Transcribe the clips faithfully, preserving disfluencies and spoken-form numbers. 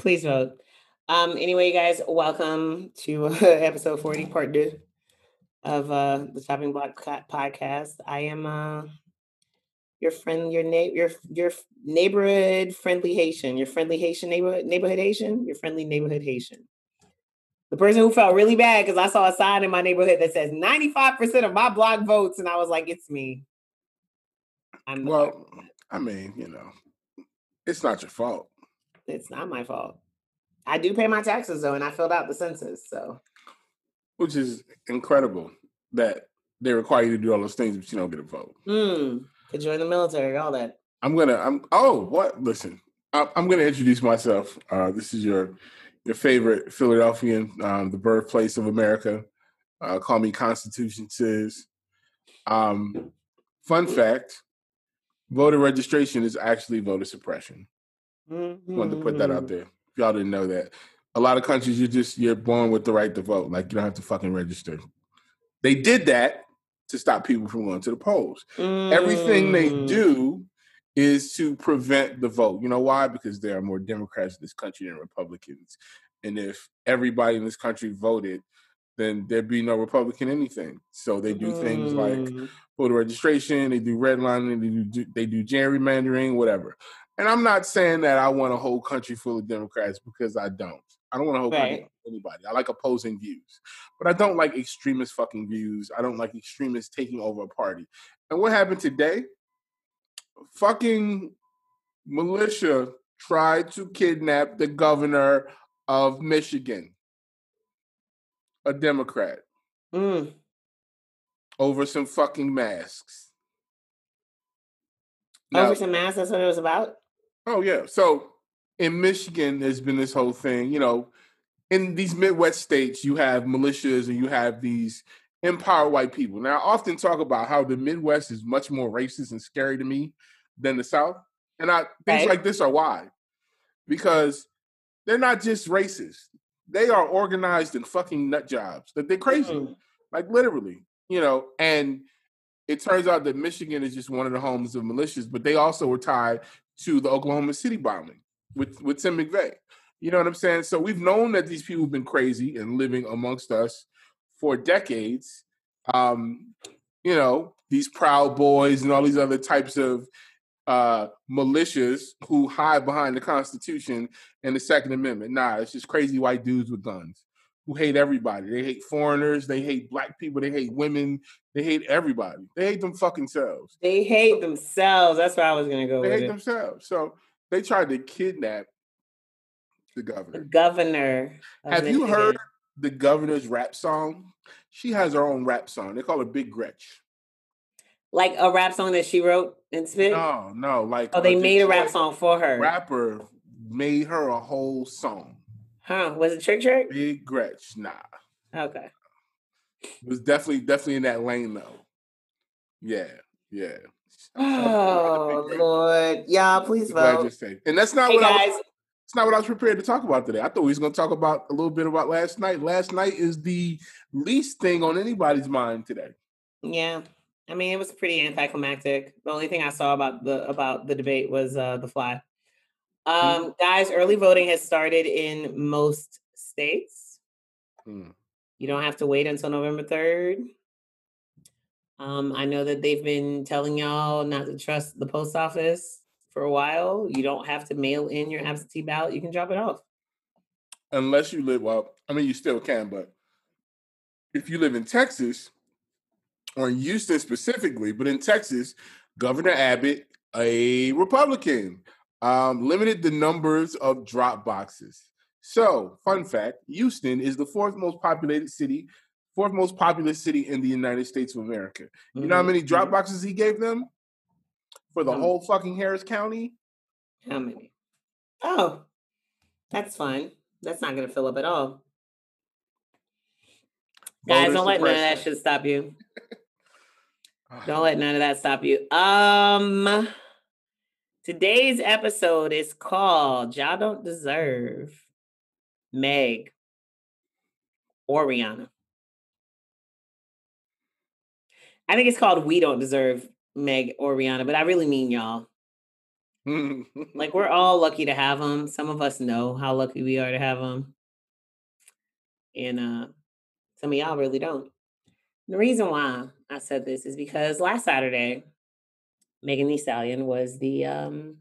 Please vote. Um, anyway, you guys, welcome to uh, episode forty, part two of uh, the Chopping Block Podcast. I am uh, your friend, your neighbor, your your neighborhood friendly Haitian, your friendly Haitian neighborhood neighborhood Haitian, your friendly neighborhood Haitian. The person who felt really bad because I saw a sign in my neighborhood that says ninety-five percent of my block votes, and I was like, "It's me." I'm the well, black. I mean, you know, it's not your fault. It's not my fault. I do pay my taxes though, and I filled out the census, so. Which is incredible that they require you to do all those things, but you don't get a vote. Mm, to join the military, all that. I'm gonna. I'm. Oh, what? Listen, I, I'm gonna introduce myself. Uh, this is your your favorite Philadelphian, um, the birthplace of America. Uh, call me Constitution Sis. Um, fun fact: voter registration is actually voter suppression. Mm-hmm. Wanted to put that out there. If y'all didn't know that, a lot of countries you're just you're born with the right to vote. Like you don't have to fucking register. They did that to stop people from going to the polls. Mm. Everything they do is to prevent the vote. You know why? Because there are more Democrats in this country than Republicans. And if everybody in this country voted, then there'd be no Republican anything. So they do mm. things like voter registration. They do redlining. They do they do gerrymandering. Whatever. And I'm not saying that I want a whole country full of Democrats because I don't. I don't want a whole right. country full of anybody. I like opposing views. But I don't like extremist fucking views. I don't like extremists taking over a party. And what happened today? Fucking militia tried to kidnap the governor of Michigan, a Democrat, mm. over some fucking masks. Now, over some masks, that's what it was about? Oh, yeah. So in Michigan, there's been this whole thing, you know, in these Midwest states, you have militias and you have these empowered white people. Now, I often talk about how the Midwest is much more racist and scary to me than the South. And I things right. like this are why. Because they're not just racist. They are organized in fucking nut jobs. They're crazy. Mm. Like, literally, you know, and it turns out that Michigan is just one of the homes of militias, but they also were tied to the Oklahoma City bombing with, with Tim McVeigh. You know what I'm saying? So we've known that these people have been crazy and living amongst us for decades. Um, you know, these Proud Boys and all these other types of uh, militias who hide behind the Constitution and the Second Amendment. Nah, it's just crazy white dudes with guns who hate everybody. They hate foreigners. They hate black people. They hate women. They hate everybody. They hate them fucking selves. They hate so, themselves. That's where I was going to go they with They hate it. themselves. So they tried to kidnap the governor. The governor. Have Michigan. You heard the governor's rap song? She has her own rap song. They call her Big Gretch. Like a rap song that she wrote and spit? No, no. Like oh, they a made a rap song for her. Rapper made her a whole song. Huh? Was it Trick Trick? Big Gretch, nah. Okay. It was definitely, definitely in that lane though. Yeah, yeah. Oh Lord, y'all, please vote. And that's not hey, what guys. I was. It's not what I was prepared to talk about today. I thought we was gonna talk about a little bit about last night. Last night is the least thing on anybody's mind today. Yeah, I mean it was pretty anticlimactic. The only thing I saw about the about the debate was uh, the fly. Um, guys, early voting has started in most states. Mm. You don't have to wait until November third. Um, I know that they've been telling y'all not to trust the post office for a while. You don't have to mail in your absentee ballot. You can drop it off. Unless you live, well, I mean, you still can, but if you live in Texas or in Houston specifically, but in Texas, Governor Abbott, a Republican, Um, limited the numbers of drop boxes. So, fun fact, Houston is the fourth most populated city, fourth most populous city in the United States of America. You mm-hmm. know how many drop boxes he gave them? For the um, whole fucking Harris County? How many? Oh, that's fine. That's not going to fill up at all. Voter Guys, don't let none of that shit stop you. Don't let none of that stop you. Um... Today's episode is called Y'all Don't Deserve Meg or Rihanna. I think it's called We Don't Deserve Meg or Rihanna, but I really mean y'all. Like, we're all lucky to have him. Some of us know how lucky we are to have him. And uh, some of y'all really don't. The reason why I said this is because last Saturday, Megan Thee Stallion was the um,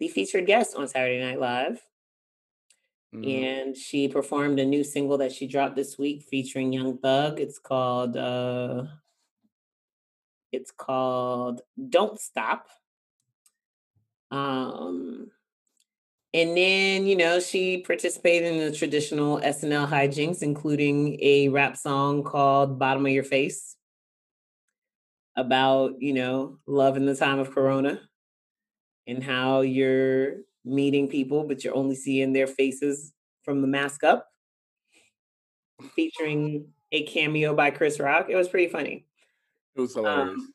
the featured guest on Saturday Night Live. Mm-hmm. And she performed a new single that she dropped this week featuring Young Thug. It's called, uh, it's called Don't Stop. Um, and then, you know, she participated in the traditional S N L hijinks, including a rap song called Bottom of Your Face about, you know, love in the time of Corona and how you're meeting people, but you're only seeing their faces from the mask up, featuring a cameo by Chris Rock. It was pretty funny. It was hilarious. Um,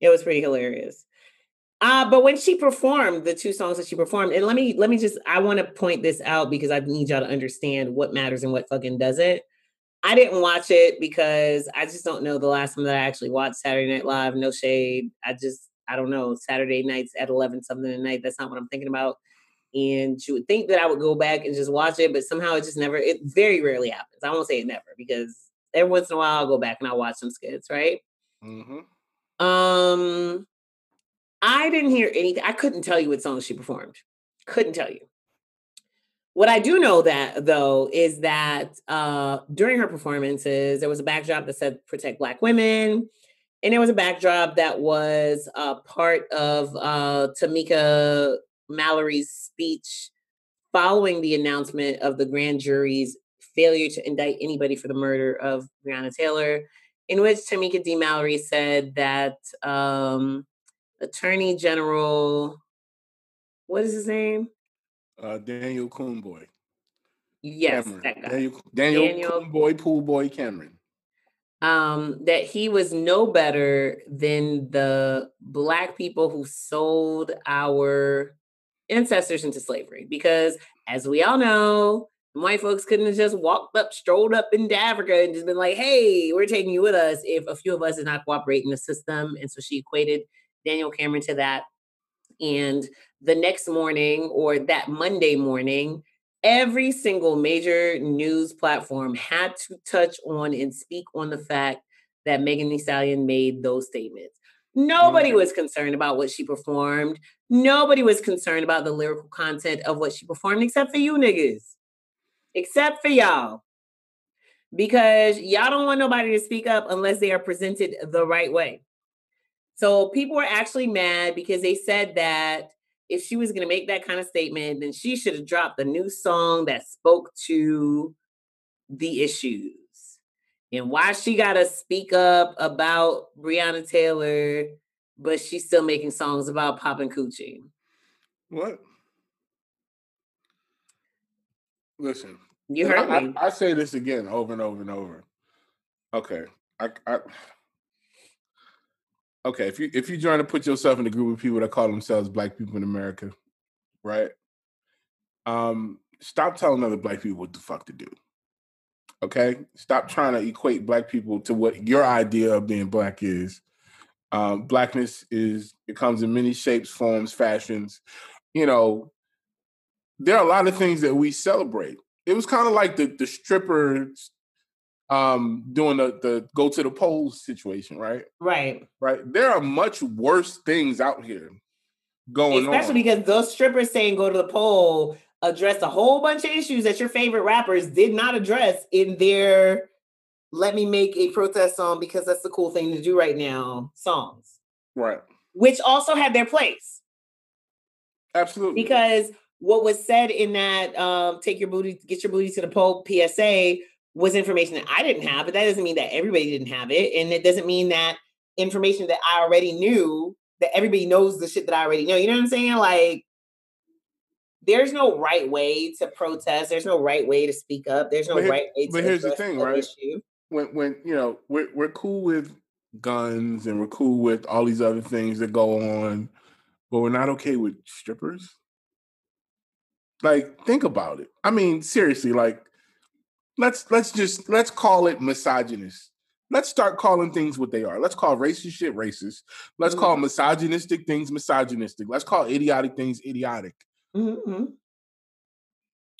it was pretty hilarious. Uh, but when she performed the two songs that she performed, and let me let me just, I want to point this out because I need y'all to understand what matters and what fucking doesn't. I didn't watch it because I just don't know the last time that I actually watched Saturday Night Live. No shade. I just, I don't know. Saturday nights at eleven something at night. That's not what I'm thinking about. And you would think that I would go back and just watch it, but somehow it just never, it very rarely happens. I won't say it never because every once in a while I'll go back and I'll watch some skits, right? Mm-hmm. Um... I didn't hear anything. I couldn't tell you what song she performed. Couldn't tell you. What I do know that, though, is that uh, during her performances, there was a backdrop that said protect Black women. And there was a backdrop that was uh, part of uh, Tamika Mallory's speech following the announcement of the grand jury's failure to indict anybody for the murder of Breonna Taylor, in which Tamika D. Mallory said that um, Attorney General, what is his name? Uh, Daniel Coonboy. Yes, Cameron. That guy. Daniel, Daniel, Daniel Coonboy, Pool Boy Cameron. Um, that he was no better than the Black people who sold our ancestors into slavery. Because as we all know, white folks couldn't have just walked up, strolled up into Africa and just been like, hey, we're taking you with us if a few of us is not cooperating the system. And so she equated Daniel Cameron to that. And the next morning, or that Monday morning, every single major news platform had to touch on and speak on the fact that Megan Thee Stallion made those statements. Nobody was concerned about what she performed. Nobody was concerned about the lyrical content of what she performed, except for you niggas. Except for y'all. Because y'all don't want nobody to speak up unless they are presented the right way. So people were actually mad because they said that if she was going to make that kind of statement, then she should have dropped a new song that spoke to the issues. And why she got to speak up about Breonna Taylor, but she's still making songs about popping coochie. What? Listen. You heard I, me. I, I say this again over and over and over. Okay. I... I... Okay, if you if you're trying to put yourself in a group of people that call themselves Black people in America, right? Um, stop telling other Black people what the fuck to do. Okay, stop trying to equate Black people to what your idea of being Black is. Um, blackness is it comes in many shapes, forms, fashions. You know, there are a lot of things that we celebrate. It was kind of like the the strippers. Um, doing the, the go to the polls situation, right? Right. Right. There are much worse things out here going Especially on. Especially because those strippers saying go to the poll addressed a whole bunch of issues that your favorite rappers did not address in their let me make a protest song because that's the cool thing to do right now songs. Right. Which also had their place. Absolutely. Because what was said in that um, take your booty, get your booty to the poll P S A was information that I didn't have, but that doesn't mean that everybody didn't have it. And it doesn't mean that information that I already knew, that everybody knows the shit that I already know. You know what I'm saying? Like, there's no right way to protest. There's no right way to speak up. There's no here, right way to But here's the thing, right? Issue. When, when you know, we're, we're cool with guns and we're cool with all these other things that go on, but we're not okay with strippers. Like, think about it. I mean, seriously, like, Let's let's just let's call it misogynist. Let's start calling things what they are. Let's call racist shit racist. Let's mm-hmm. call misogynistic things misogynistic. Let's call idiotic things idiotic. Mm-hmm.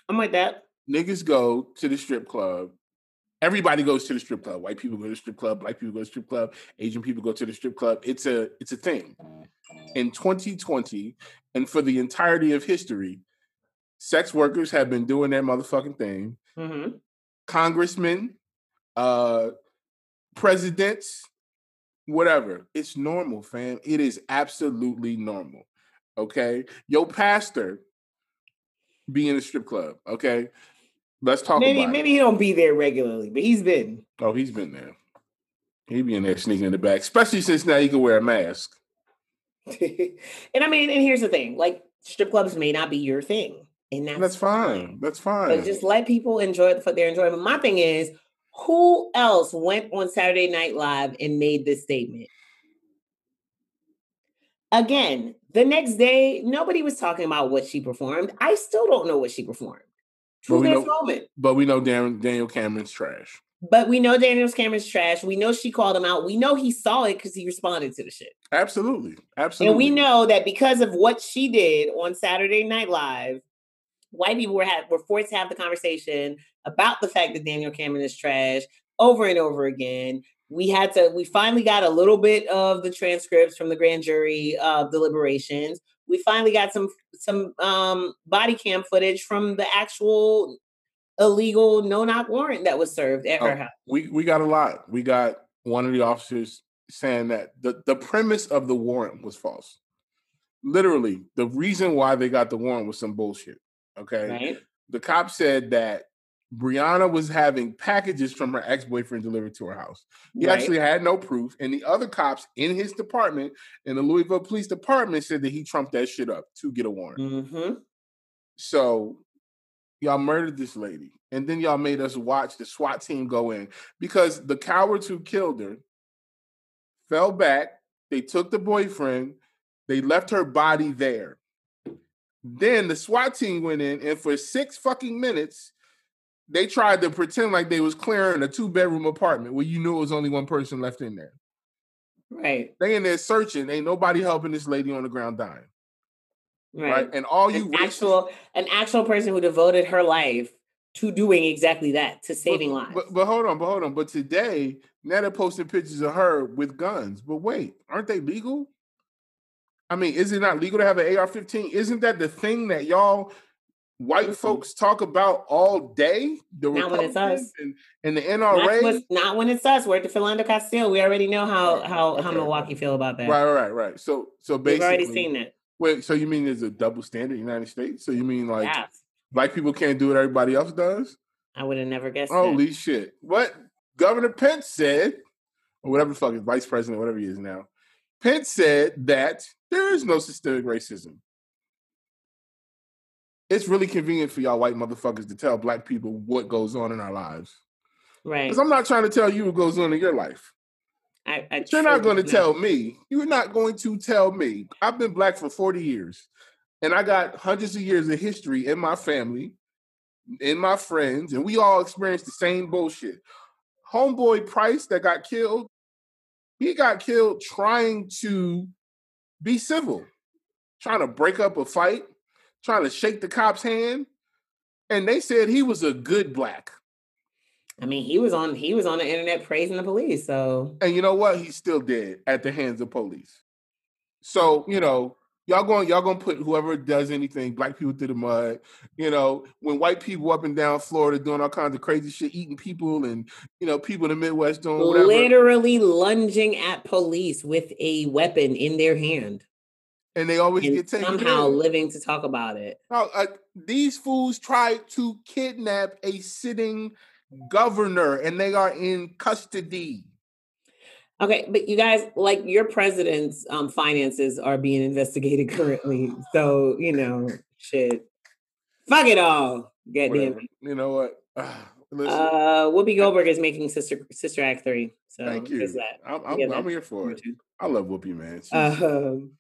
I'm like that. Niggas go to the strip club. Everybody goes to the strip club. White people go to the strip club. Black people go to the strip club. Asian people go to the strip club. It's a it's a thing. In twenty twenty, and for the entirety of history, sex workers have been doing their motherfucking thing. Mm-hmm. Congressmen, uh, presidents, whatever. It's normal, fam. It is absolutely normal. Okay? Your pastor be in a strip club. Okay? Let's talk maybe, about Maybe it. He don't be there regularly, but he's been. Oh, he's been there. He be in there sneaking in the back, especially since now you can wear a mask. And I mean, and here's the thing. Like, strip clubs may not be your thing. And that's, that's fine. fine. That's fine. But just let people enjoy the fuck they're enjoying. But my thing is, who else went on Saturday Night Live and made this statement? Again, the next day, nobody was talking about what she performed. I still don't know what she performed. True this moment. But we know Dan, Daniel Cameron's trash. But we know Daniel Cameron's trash. We know she called him out. We know he saw it because he responded to the shit. Absolutely. Absolutely. And we know that because of what she did on Saturday Night Live, white people were, have, were forced to have the conversation about the fact that Daniel Cameron is trash over and over again. We had to, we finally got a little bit of the transcripts from the grand jury of uh, deliberations. We finally got some some um, body cam footage from the actual illegal no-knock warrant that was served at oh, her house. We we got a lot. We got one of the officers saying that the, the premise of the warrant was false. Literally, the reason why they got the warrant was some bullshit. Okay? Right. The cop said that Breonna was having packages from her ex-boyfriend delivered to her house. He right. actually had no proof. And the other cops in his department, in the Louisville Police Department, said that he trumped that shit up to get a warrant. Mm-hmm. So y'all murdered this lady. And then y'all made us watch the SWAT team go in because the cowards who killed her fell back. They took the boyfriend. They left her body there. Then the SWAT team went in and for six fucking minutes, they tried to pretend like they was clearing a two-bedroom apartment where you knew it was only one person left in there. Right. They in there searching. Ain't nobody helping this lady on the ground dying. Right. right? And all you... An racist- actual, an actual person who devoted her life to doing exactly that, to saving but, lives. But, but hold on, but hold on. But today, now they're posting pictures of her with guns. But wait, aren't they legal? I mean, is it not legal to have an A R fifteen? Isn't that the thing that y'all... White mm-hmm. folks talk about all day. The not when it's us, and, and the N R A. Not, not when it's us. We're at the Philando Castile. We already know how right. how, okay. how Milwaukee feel about that. Right, right, right. So, so basically, we've already seen that. Wait, so you mean there's a double standard in the United States? So you mean like yes. black people can't do what everybody else does? I would have never guessed. Holy that. shit! What Governor Pence said, or whatever the fuck is Vice President, whatever he is now, Pence said that there is no systemic racism. It's really convenient for y'all white motherfuckers to tell black people what goes on in our lives. Right. Because I'm not trying to tell you what goes on in your life. I, I You're not going to tell me. You're not going to tell me. I've been black for forty years, and I got hundreds of years of history in my family, in my friends, and we all experienced the same bullshit. Homeboy Price that got killed, he got killed trying to be civil, trying to break up a fight, trying to shake the cop's hand, and they said he was a good black. I mean, he was on he was on the internet praising the police, so... And you know what? He's still dead at the hands of police. So, you know, y'all going y'all going to put whoever does anything, black people through the mud, you know, when white people up and down Florida doing all kinds of crazy shit, eating people and, you know, people in the Midwest doing whatever. Literally lunging at police with a weapon in their hand. And they always and get taken somehow down. Living to talk about it. No, uh, these fools tried to kidnap a sitting governor, and they are in custody. Okay, but you guys, like your president's um, finances are being investigated currently, so you know, shit, fuck it all, goddamn. You know what? Listen. Uh, Whoopi Goldberg is making Sister Sister Act three. So thank you. That. I'm, I'm, I'm that. here for it. I love Whoopi, man. Um.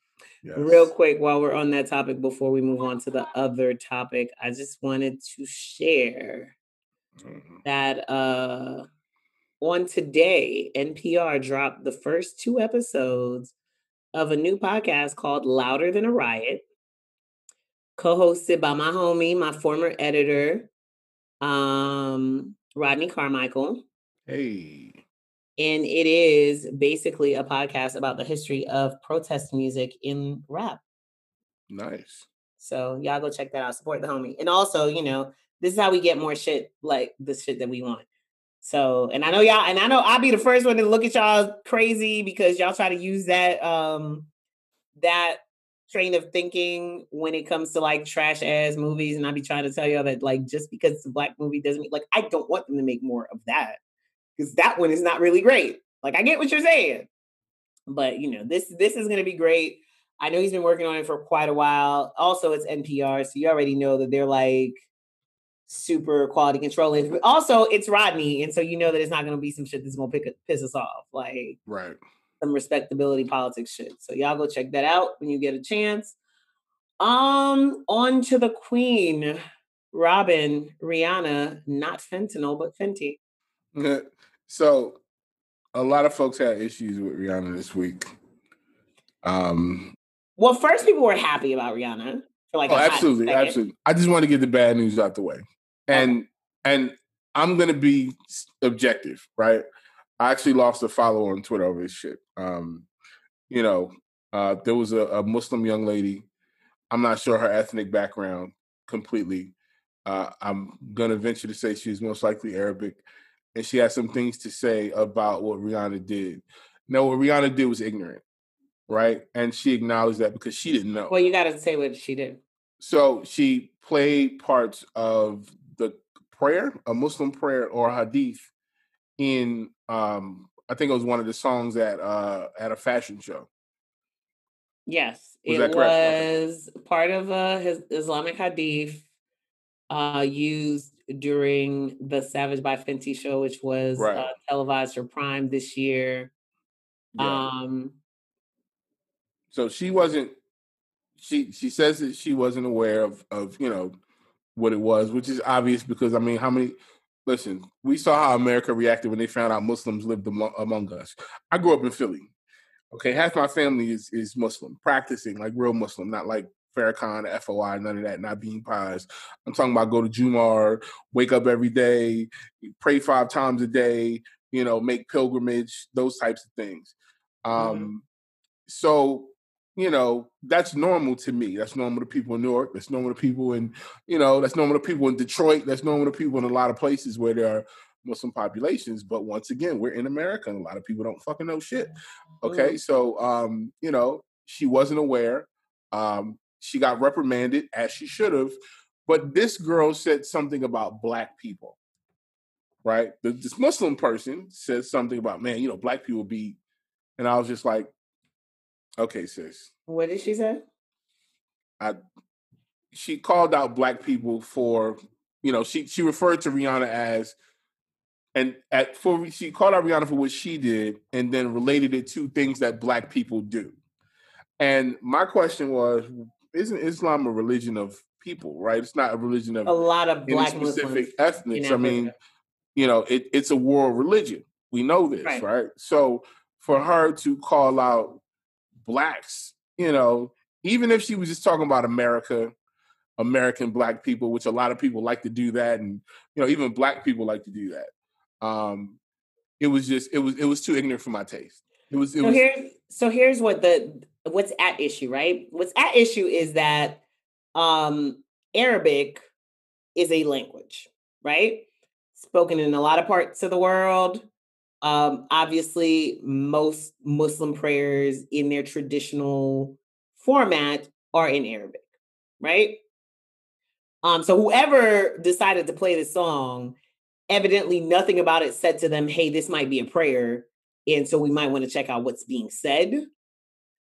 Yes. Real quick, while we're on that topic, before we move on to the other topic, I just wanted to share mm-hmm. that uh, on today, N P R dropped the first two episodes of a new podcast called Louder Than a Riot, co-hosted by my homie, my former editor, um, Rodney Carmichael. Hey. And it is basically a podcast about the history of protest music in rap. Nice. So y'all go check that out. Support the homie. And also, you know, this is how we get more shit, like the shit that we want. So, and I know y'all, and I know I'll be the first one to look at y'all crazy because y'all try to use that, um, that train of thinking when it comes to like trash ass movies. And I'll be trying to tell y'all that like, just because it's a black movie doesn't mean, like, I don't want them to make more of that because that one is not really great. Like, I get what you're saying, but you know, this, this is going to be great. I know he's been working on it for quite a while. Also, it's N P R, so you already know that they're like super quality controlling. But also, it's Rodney, and so you know that it's not going to be some shit that's going to piss us off, like right, some respectability politics shit. So y'all go check that out when you get a chance. Um, on to the queen, Robin, Rihanna, not fentanyl, but Fenty. So a lot of folks had issues with Rihanna this week. Um. Well, first, people were happy about Rihanna. For like oh, absolutely, second. absolutely. I just want to get the bad news out the way, and okay. and I'm gonna be objective, right? I actually lost a follower on Twitter over this shit. Um, you know, uh, there was a, a Muslim young lady. I'm not sure her ethnic background completely. Uh, I'm gonna venture to say she's most likely Arabic, and she had some things to say about what Rihanna did. No, what Rihanna did was ignorant. Right. And she acknowledged that because she didn't know. Well, you got to say what she did. So she played parts of the prayer, a Muslim prayer or hadith in, um, I think it was one of the songs at uh, at a fashion show. Yes, was it was okay. part of uh, his Islamic hadith uh, used during the Savage by Fenty show, which was right. uh, televised for Prime this year. Yeah. Um So she wasn't, she she says that she wasn't aware of, of, you know, what it was, which is obvious because, I mean, how many, listen, we saw how America reacted when they found out Muslims lived among, among us. I grew up in Philly. Okay, half my family is, is Muslim, practicing, like real Muslim, not like Farrakhan, F O I, none of that, not bean pies. I'm talking about go to Jumar, wake up every day, pray five times a day, you know, make pilgrimage, those types of things. Um, mm-hmm. So... you know, that's normal to me. That's normal to people in New York. That's normal to people in, you know, that's normal to people in Detroit. That's normal to people in a lot of places where there are Muslim populations. But once again, we're in America and a lot of people don't fucking know shit. Okay. Mm-hmm. So, um, you know, she wasn't aware. Um, she got reprimanded as she should have. But this girl said something about black people, right? This Muslim person says something about, man, you know, black people be, and I was just like, okay, sis. What did she say? I, she called out black people for, you know, she she referred to Rihanna as, and at for she called out Rihanna for what she did, and then related it to things that black people do. And my question was, isn't Islam a religion of people, right? It's not a religion of a lot of black specific ethnics. I mean, you know, it, it's a world religion. We know this, right? right? So for her to call out blacks, you know, even if she was just talking about America, American black people, which a lot of people like to do that. And, you know, even black people like to do that. Um, it was just, it was, it was too ignorant for my taste. It was, it so, was here's, so here's what the, what's at issue, right? What's at issue is that um, Arabic is a language, right? Spoken in a lot of parts of the world. Um, obviously, most Muslim prayers in their traditional format are in Arabic, right? Um, so whoever decided to play this song, evidently nothing about it said to them, hey, this might be a prayer. And so we might want to check out what's being said,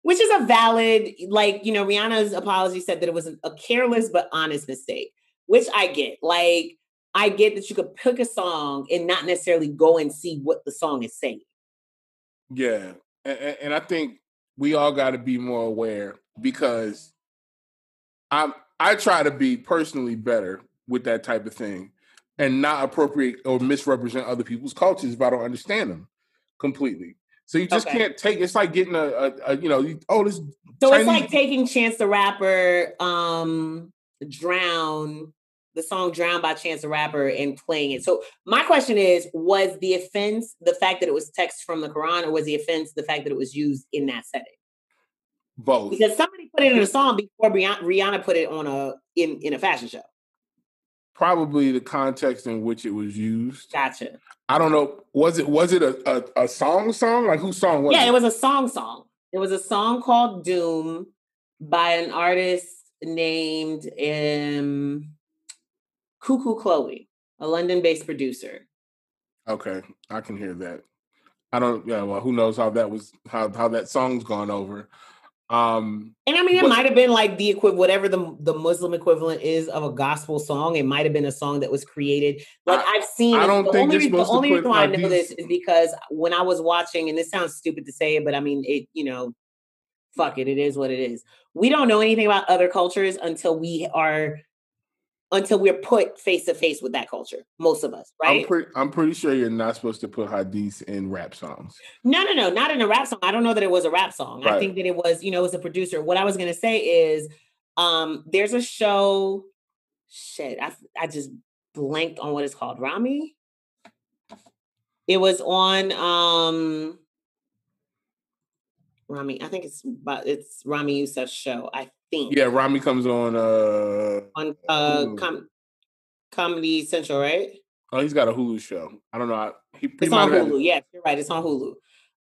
which is a valid, like, you know, Rihanna's apology said that it was a careless but honest mistake, which I get. Like, I get that you could pick a song and not necessarily go and see what the song is saying. Yeah. And, and I think we all got to be more aware because I'm, I try to be personally better with that type of thing. and not appropriate or misrepresent other people's cultures if I don't understand them completely. So you just okay. can't take, it's like getting a, a, a you know, you, oh, this So Chinese- it's like taking Chance the Rapper, um, Drown, the song Drown by Chance the Rapper and playing it. So my question is, was the offense the fact that it was text from the Quran, or was the offense the fact that it was used in that setting? Both. Because somebody put it in a song before Rihanna put it on a in, in a fashion show. Probably the context in which it was used. Gotcha. I don't know. Was it was it a, a, a song song? Like whose song was yeah, it? Yeah, it was a song song. It was a song called Doom by an artist named um, Cuckoo Chloe, a London-based producer. Okay, I can hear that. I don't. Yeah, well, who knows how that was how how that song's gone over. Um, and I mean, it might have been like the equivalent, whatever the the Muslim equivalent is of a gospel song. It might have been a song that was created. Like I, I've seen. I don't the think only, the only reason why I know this is because when I was watching, and this sounds stupid to say, but I mean, it. You know, fuck it. It is what it is. We don't know anything about other cultures until we are until we're put face to face with that culture. Most of us, right? I'm, pre- I'm pretty sure you're not supposed to put hadiths in rap songs. No, no, no, not in a rap song. I don't know that it was a rap song. Right. I think that it was, you know, it was a producer. What I was going to say is um, there's a show, shit, I, I just blanked on what it's called. Rami? It was on, um, Rami, I think it's, it's Rami Youssef's show, I think. Yeah, Rami comes on... Uh, on uh, com- Comedy Central, right? Oh, he's got a Hulu show. I don't know. I, he, it's he on Hulu, yes, you're right. It's on Hulu.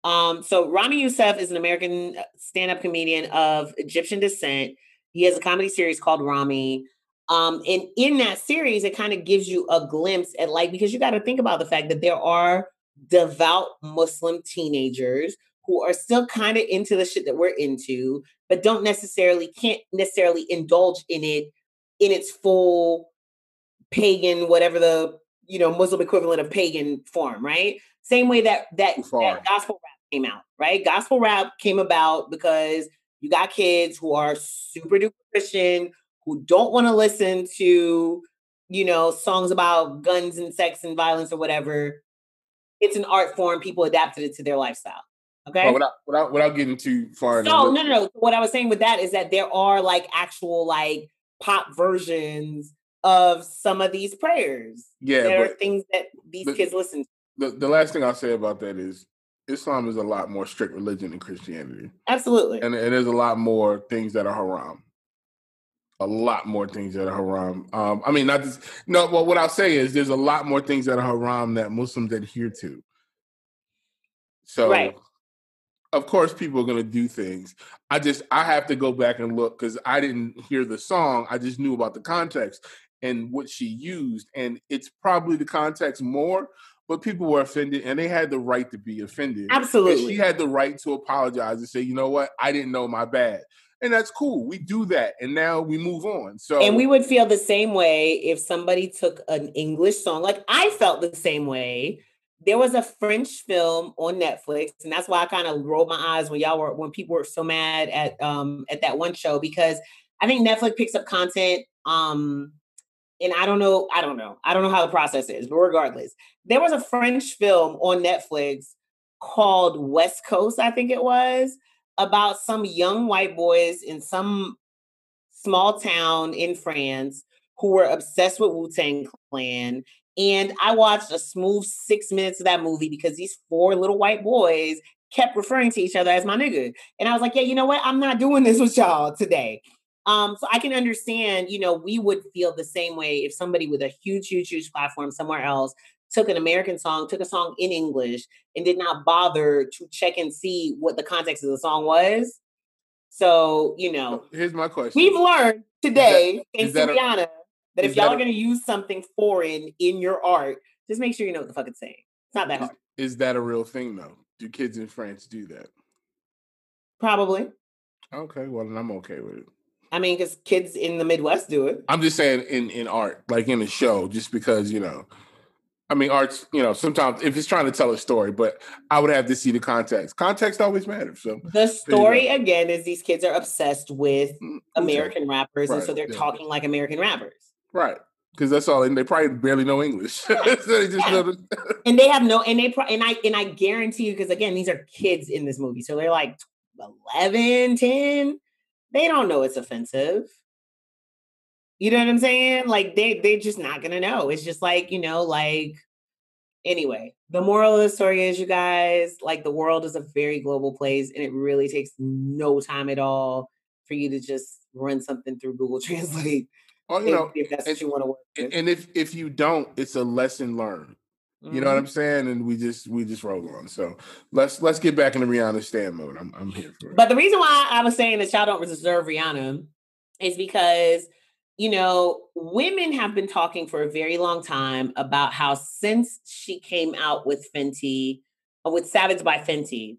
Um, so Rami Youssef is an American stand-up comedian of Egyptian descent. He has a comedy series called Rami. Um, and in that series, it kind of gives you a glimpse at like, because you got to think about the fact that there are devout Muslim teenagers who are still kind of into the shit that we're into, but don't necessarily, can't necessarily indulge in it in its full pagan, whatever the, you know, Muslim equivalent of pagan form, right? Same way that that, that gospel rap came out, right? Gospel rap came about because you got kids who are super duper Christian, who don't want to listen to, you know, songs about guns and sex and violence or whatever. It's an art form. People adapted it to their lifestyle. Okay. Well, without, without, without getting too far. So, no, no, no. What I was saying with that is that there are like actual like pop versions of some of these prayers. Yeah. There are things that these the, kids listen to. The, the last thing I'll say about that is Islam is a lot more strict religion than Christianity. Absolutely. And, and there's a lot more things that are haram. A lot more things that are haram. Um, I mean, not this, no, well, what I'll say is there's a lot more things that are haram that Muslims adhere to. So. Right. Of course, people are going to do things. I just, I have to go back and look because I didn't hear the song. I just knew about the context and what she used. And it's probably the context more, but people were offended and they had the right to be offended. Absolutely. And she had the right to apologize and say, you know what? I didn't know, my bad. And that's cool. We do that. And now we move on. So, and we would feel the same way if somebody took an English song. Like I felt the same way. There was a French film on Netflix, and that's why I kind of rolled my eyes when y'all were when people were so mad at um at that one show, because I think Netflix picks up content um and I don't know I don't know I don't know how the process is, but regardless, there was a French film on Netflix called West Coast, I think it was, about some young white boys in some small town in France who were obsessed with Wu-Tang Clan. And I watched a smooth six minutes of that movie because these four little white boys kept referring to each other as my nigga. And I was like, yeah, you know what? I'm not doing this with y'all today. Um, so I can understand, you know, we would feel the same way if somebody with a huge, huge, huge platform somewhere else took an American song, took a song in English, and did not bother to check and see what the context of the song was. So, you know. Here's my question. We've learned today, thanks to Rihanna, That is if y'all that, are going to use something foreign in your art, just make sure you know what the fuck it's saying. It's not that hard. Is that a real thing, though? Do kids in France do that? Probably. Okay, well, then I'm okay with it. I mean, because kids in the Midwest do it. I'm just saying in, in art, like in a show, just because, you know, I mean, art's, you know, sometimes if it's trying to tell a story, but I would have to see the context. Context always matters. So the story, you know. Again, is these kids are obsessed with American okay. rappers, right. and so they're yeah. talking like American rappers. Right. Because that's all, and they probably barely know English. so they just yeah. know and they have no, and they pro- and I and I guarantee you, because again, these are kids in this movie, so they're like eleven, ten. They don't know it's offensive. You know what I'm saying? Like they they're just not gonna know. It's just like, you know, like anyway. The moral of the story is, you guys, like the world is a very global place, and it really takes no time at all for you to just run something through Google Translate. Oh, you know, if that's and, what you want to work with. And if if you don't, it's a lesson learned. Mm-hmm. You know what I'm saying? And we just we just roll on. So let's let's get back into Rihanna stan mode. I'm I'm here for it. But the reason why I was saying that y'all don't deserve Rihanna is because, you know, women have been talking for a very long time about how since she came out with Fenty, or with Savage by Fenty,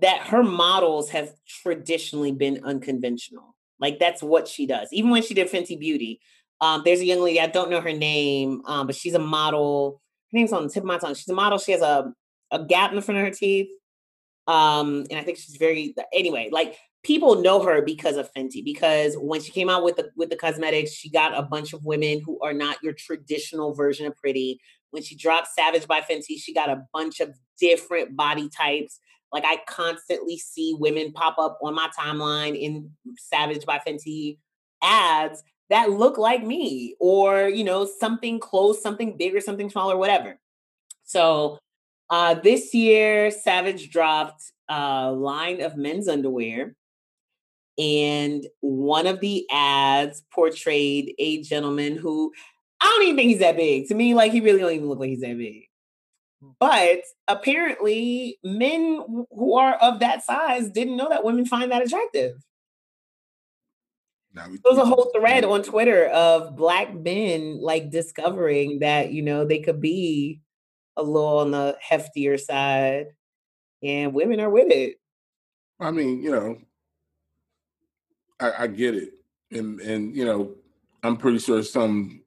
that her models have traditionally been unconventional. Like, that's what she does. Even when she did Fenty Beauty, um, there's a young lady, I don't know her name, um, but she's a model. Her name's on the tip of my tongue. She's a model. She has a, a gap in the front of her teeth. Um, and I think she's very, anyway, like people know her because of Fenty, because when she came out with the, with the cosmetics, she got a bunch of women who are not your traditional version of pretty. When she dropped Savage by Fenty, she got a bunch of different body types. Like, I constantly see women pop up on my timeline in Savage by Fenty ads that look like me, or, you know, something close, something bigger, something smaller, whatever. So uh, this year, Savage dropped a line of men's underwear, and one of the ads portrayed a gentleman who, I don't even think he's that big. To me, like, he really don't even look like he's that big. But apparently men who are of that size didn't know that women find that attractive. There was a whole thread on Twitter of Black men like discovering that, you know, they could be a little on the heftier side, and women are with it. I mean, you know, I, I get it. And, and, you know, I'm pretty sure some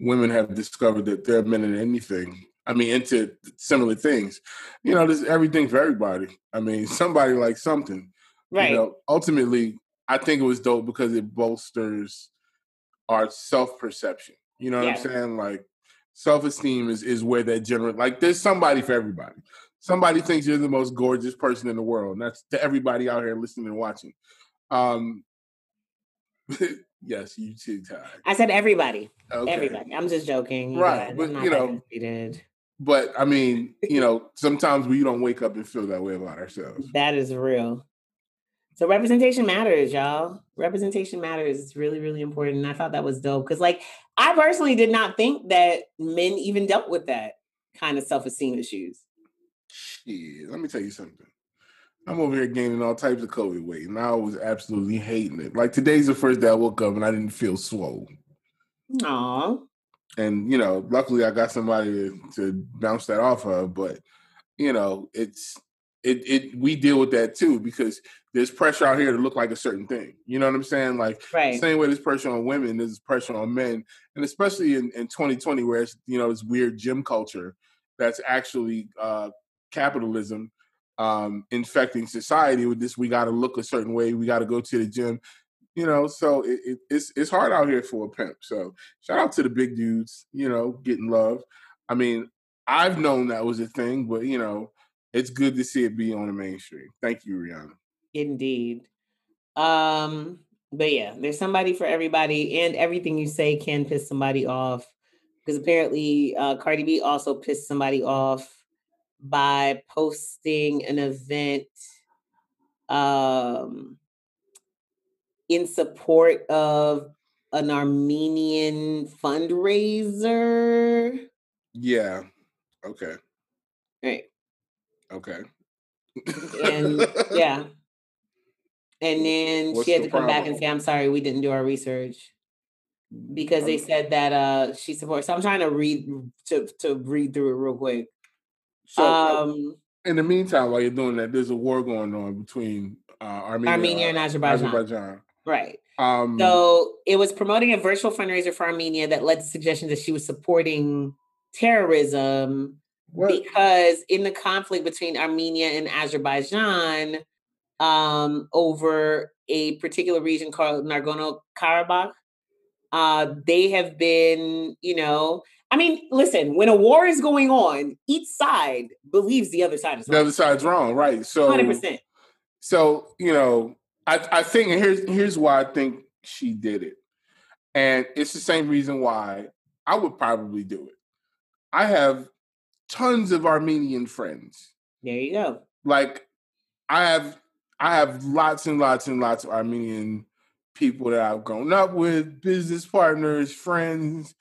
women have discovered that there are men in anything. I mean, into similar things. You know, there's everything for everybody. I mean, somebody likes something. Right. You know, ultimately, I think it was dope because it bolsters our self-perception. You know what yeah. I'm saying? Like, self-esteem is, is where that general... Like, there's somebody for everybody. Somebody thinks you're the most gorgeous person in the world. And that's to everybody out here listening and watching. Um, yes, you too, Ty. I said everybody. Okay. Everybody. I'm just joking. Right. Yeah, but, I'm not, you know... Defeated. But I mean, you know, sometimes we don't wake up and feel that way about ourselves. That is real. So representation matters, y'all. Representation matters. It's really, really important. And I thought that was dope. Because, like, I personally did not think that men even dealt with that kind of self-esteem issues. Shit, let me tell you something. I'm over here gaining all types of COVID weight, and I was absolutely hating it. Like, today's the first day I woke up and I didn't feel swole. Aw. And, you know, luckily I got somebody to, to bounce that off of. But, you know, it's it it we deal with that too, because there's pressure out here to look like a certain thing. You know what I'm saying? Like, right. Same way there's pressure on women, there's pressure on men, and especially in, in twenty twenty, where it's, you know, this weird gym culture that's actually uh, capitalism um, infecting society with this. We got to look a certain way. We got to go to the gym. You know, so it, it, it's it's hard out here for a pimp. So shout out to the big dudes, you know, getting love. I mean, I've known that was a thing, but, you know, it's good to see it be on the mainstream. Thank you, Rihanna. Indeed. Um, but yeah, there's somebody for everybody, and everything you say can piss somebody off. Because apparently uh, Cardi B also pissed somebody off by posting an event um in support of an Armenian fundraiser. Yeah. Okay. Right. Okay. And yeah. And then What's she had the to come problem? back and say, I'm sorry, we didn't do our research. Because they said that uh, she supports. So I'm trying to read to, to read through it real quick. So um, in the meantime, while you're doing that, there's a war going on between uh, Armenia, Armenia and Azerbaijan. Azerbaijan. Right. Um, so it was promoting a virtual fundraiser for Armenia that led to suggestions that she was supporting terrorism what? because in the conflict between Armenia and Azerbaijan um, over a particular region called Nagorno-Karabakh, Uh, they have been, you know, I mean, listen, when a war is going on, each side believes the other side is wrong. The other side's wrong, right? So, one hundred percent. So, you know, I, I think, and here's, here's why I think she did it. And it's the same reason why I would probably do it. I have tons of Armenian friends. There you go. Like, I have I have lots and lots and lots of Armenian people that I've grown up with, business partners, friends,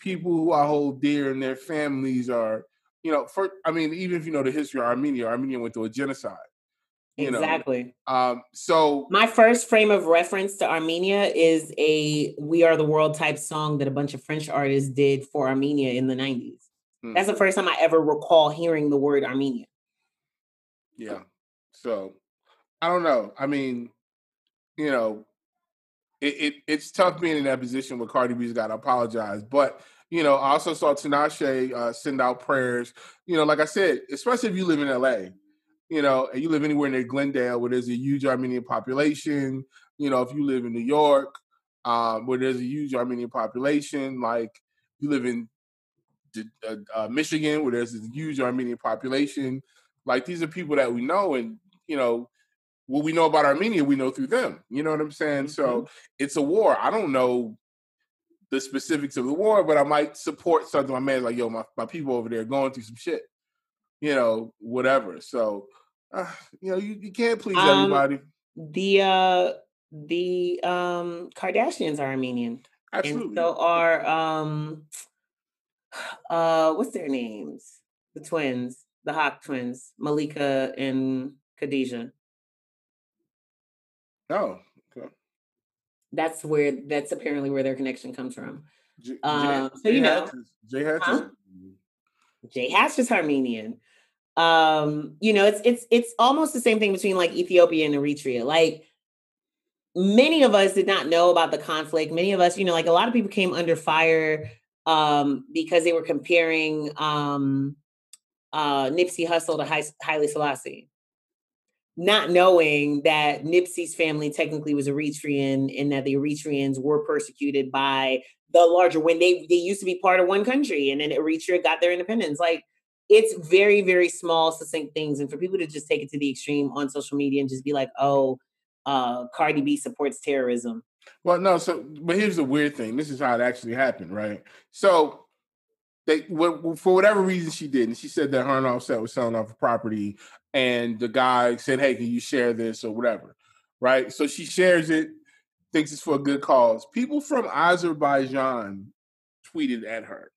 people who I hold dear, and their families are, you know, for, I mean, even if you know the history of Armenia, Armenia went through a genocide. You exactly. Know. Um, so my first frame of reference to Armenia is a "We Are the World" type song that a bunch of French artists did for Armenia in the nineties. Mm. That's the first time I ever recall hearing the word Armenia. Yeah. So I don't know. I mean, you know, it, it it's tough being in that position where Cardi B's got to apologize. But, you know, I also saw Tinashe uh, send out prayers. You know, like I said, especially if you live in L A, you know, and you live anywhere near Glendale where there's a huge Armenian population, you know, if you live in New York um, where there's a huge Armenian population, like you live in uh, uh, Michigan where there's a huge Armenian population, like these are people that we know and, you know, what we know about Armenia, we know through them. You know what I'm saying? Mm-hmm. So it's a war. I don't know the specifics of the war, but I might support something. My man's like, yo, my, my people over there going through some shit. You know, whatever. So, uh, you know, you, you can't please um, everybody. The uh, the um, Kardashians are Armenian. Absolutely. And so are, um, uh, what's their names? The twins, the Hawk twins, Malika and Khadijah. Oh, okay. That's where, that's apparently where their connection comes from. J- uh, J- so, you J- know. Jay Hatch huh? Jay Hatch is Armenian. Um, you know, it's it's it's almost the same thing between like Ethiopia and Eritrea. Like many of us did not know about the conflict. Many of us, you know, like a lot of people came under fire um, because they were comparing um, uh, Nipsey Hussle to Haile, Haile Selassie, not knowing that Nipsey's family technically was Eritrean and that the Eritreans were persecuted by the larger, when they, they used to be part of one country and then Eritrea got their independence. Like it's very, very small, succinct things. And for people to just take it to the extreme on social media and just be like, oh, uh, Cardi B supports terrorism. Well, no. So, but here's the weird thing. This is how it actually happened. Right. So they, w- for whatever reason she did, and she said that her and Offset was selling off a property and the guy said, hey, can you share this or whatever? Right. So she shares it. Thinks it's for a good cause. People from Azerbaijan tweeted at her.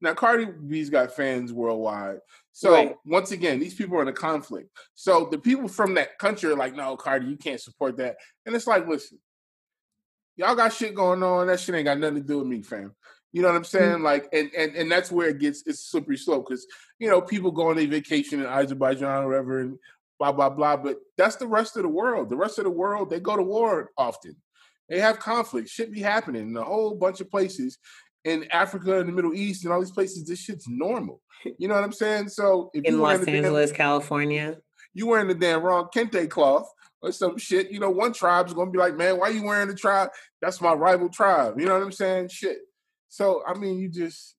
Now, Cardi B's got fans worldwide. So, right. Once again, these people are in a conflict. So, the people from that country are like, no, Cardi, you can't support that. And it's like, listen, y'all got shit going on. That shit ain't got nothing to do with me, fam. You know what I'm saying? Mm-hmm. Like, and, and and that's where it gets, it's a slippery slope because, you know, people go on their vacation in Azerbaijan or whatever and blah, blah, blah. But that's the rest of the world. The rest of the world, they go to war often. They have conflict. Shit be happening in a whole bunch of places in Africa and the Middle East and all these places. This shit's normal. You know what I'm saying? So if in you Los Angeles, damn, California, you wearing the damn wrong kente cloth or some shit. You know, one tribe's gonna be like, "Man, why you wearing the tribe? That's my rival tribe." You know what I'm saying? Shit. So I mean, you just,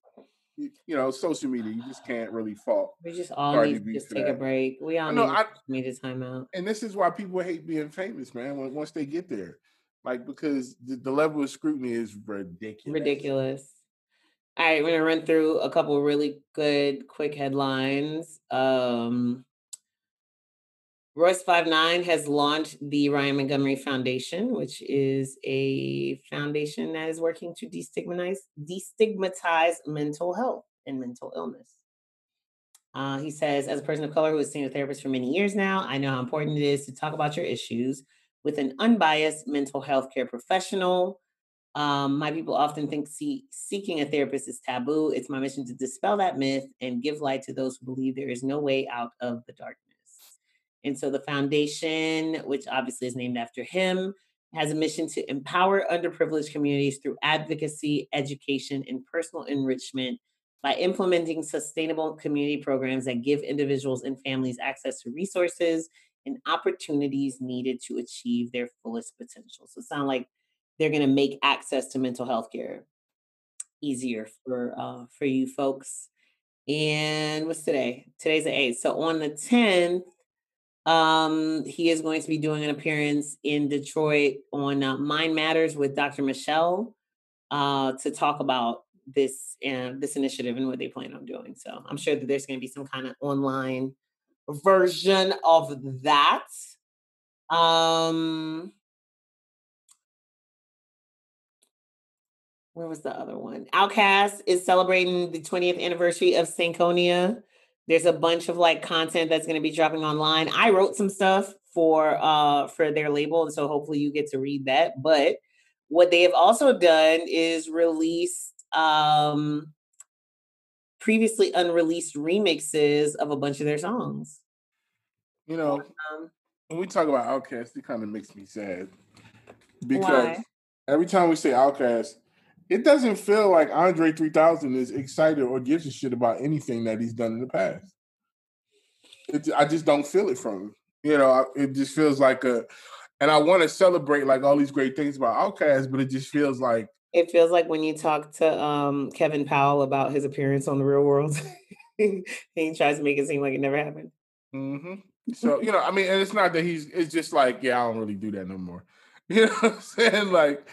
you, you know, social media. You just can't really fault. We just all Cardi need to just take that. a break. We all I know, need, I, need a time out. And this is why people hate being famous, man. When, once they get there. Like, because the, the level of scrutiny is ridiculous. Ridiculous. All right, we're going to run through a couple really good, quick headlines. Um, Royce five nine has launched the Ryan Montgomery Foundation, which is a foundation that is working to destigmatize, destigmatize mental health and mental illness. Uh, he says, as a person of color who has seen a therapist for many years now, I know how important it is to talk about your issues with an unbiased mental health care professional. Um, my people often think see, seeking a therapist is taboo. It's my mission to dispel that myth and give light to those who believe there is no way out of the darkness. And so the foundation, which obviously is named after him, has a mission to empower underprivileged communities through advocacy, education, and personal enrichment by implementing sustainable community programs that give individuals and families access to resources and opportunities needed to achieve their fullest potential. So it sounds like they're going to make access to mental health care easier for uh, for you folks. And what's today? Today's the eighth. So on the tenth, um, he is going to be doing an appearance in Detroit on uh, Mind Matters with Doctor Michelle uh, to talk about this uh, this initiative and what they plan on doing. So I'm sure that there's going to be some kind of online version of that. Um, where was the other one? Outkast is celebrating the twentieth anniversary of Sankonia. There's a bunch of like content that's going to be dropping online. I wrote some stuff for uh for their label, and so hopefully you get to read that. But what they have also done is released um previously unreleased remixes of a bunch of their songs. You know, um, when we talk about Outkast, it kind of makes me sad because why? Every time we say Outkast, it doesn't feel like Andre three thousand is excited or gives a shit about anything that he's done in the past. It, I just don't feel it from him. You know, it just feels like a, and I want to celebrate like all these great things about Outkast, but it just feels like, it feels like when you talk to um, Kevin Powell about his appearance on The Real World, he tries to make it seem like it never happened. Mm-hmm. So, you know, I mean, and it's not that he's, it's just like, yeah, I don't really do that no more. You know what I'm saying? Like,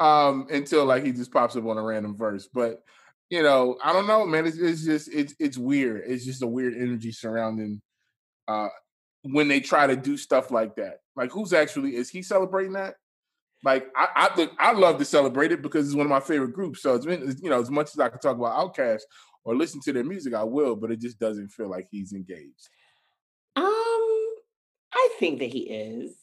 um, until like he just pops up on a random verse. But, you know, I don't know, man. It's, it's just, it's it's weird. It's just a weird energy surrounding uh, when they try to do stuff like that. Like, who's actually, is he celebrating that? Like, I, I, I love to celebrate it because it's one of my favorite groups. So it's been, you know, as much as I can talk about Outkast or listen to their music, I will, but it just doesn't feel like he's engaged. Um, I think that he is.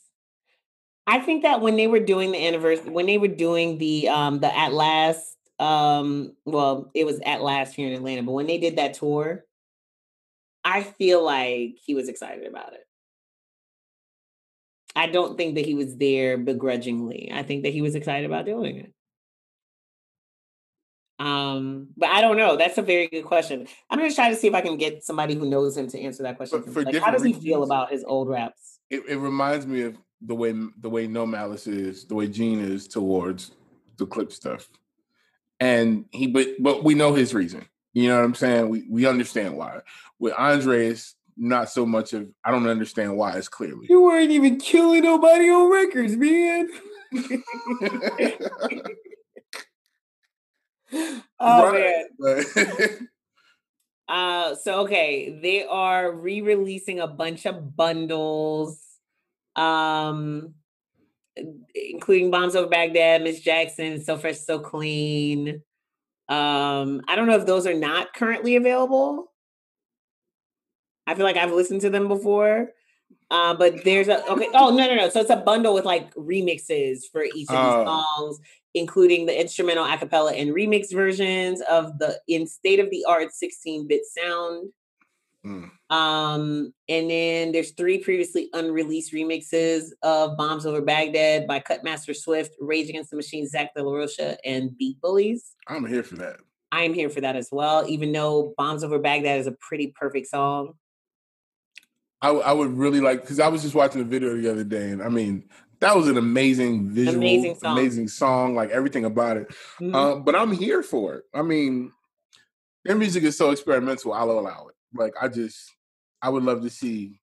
I think that when they were doing the anniversary, when they were doing the, um, the At Last, um, well, it was At Last here in Atlanta, but when they did that tour, I feel like he was excited about it. I don't think that he was there begrudgingly. I think that he was excited about doing it. Um, but I don't know. That's a very good question. I'm going to try to see if I can get somebody who knows him to answer that question. For like, how does he feel about his old raps? It, it reminds me of the way the way No Malice is, the way Gene is towards the clip stuff. And he, but but we know his reason. You know what I'm saying? We we understand why. With Andres. Not so much of, I don't understand why, it's clearly. You weren't even killing nobody on records, man. oh, right. man. uh, so, okay, they are re-releasing a bunch of bundles, um, including Bombs Over Baghdad, Miss Jackson, So Fresh, So Clean. Um, I don't know if those are not currently available. I feel like I've listened to them before, uh, but there's a, okay. Oh, no, no, no. So it's a bundle with like remixes for each of uh, these songs, including the instrumental, acapella, and remix versions of the in state of the art sixteen bit sound. Mm. Um, and then there's three previously unreleased remixes of Bombs Over Baghdad by Cutmaster Swift, Rage Against the Machine, Zach De La Rocha, and Beat Bullies. I'm here for that. I am here for that as well, even though Bombs Over Baghdad is a pretty perfect song. I, I would really like, because I was just watching a video the other day, and I mean, that was an amazing visual, amazing song, amazing song like everything about it. Mm-hmm. Uh, but I'm here for it. I mean, their music is so experimental, I'll allow it. Like, I just, I would love to see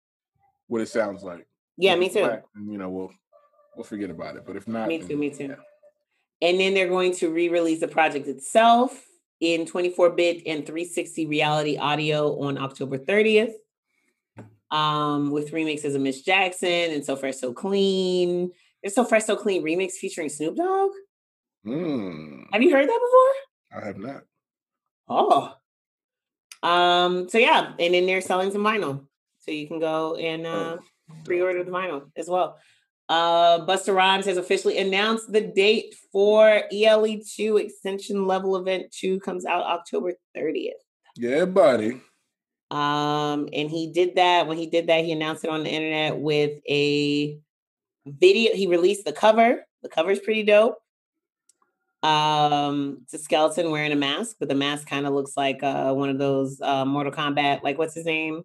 what it sounds like. Yeah, me too. Like, you know, we'll we'll forget about it, but if not... Me too, then, me too. Yeah. And then they're going to re-release the project itself in twenty-four bit and three sixty reality audio on October thirtieth. Um, with remixes of Miss Jackson and So Fresh, So Clean. There's So Fresh, So Clean remix featuring Snoop Dogg. Mm. Have you heard that before? I have not. Oh. Um, so yeah, and then they're selling some vinyl. So you can go and uh, pre-order the vinyl as well. Uh, Busta Rhymes has officially announced the date for E L E two Extension Level Event two comes out October thirtieth. Yeah, buddy. Um, and he did that. When he did that, he announced it on the internet with a video. He released the cover. The cover is pretty dope. Um, it's a skeleton wearing a mask, but the mask kind of looks like uh, one of those uh, Mortal Kombat, like what's his name?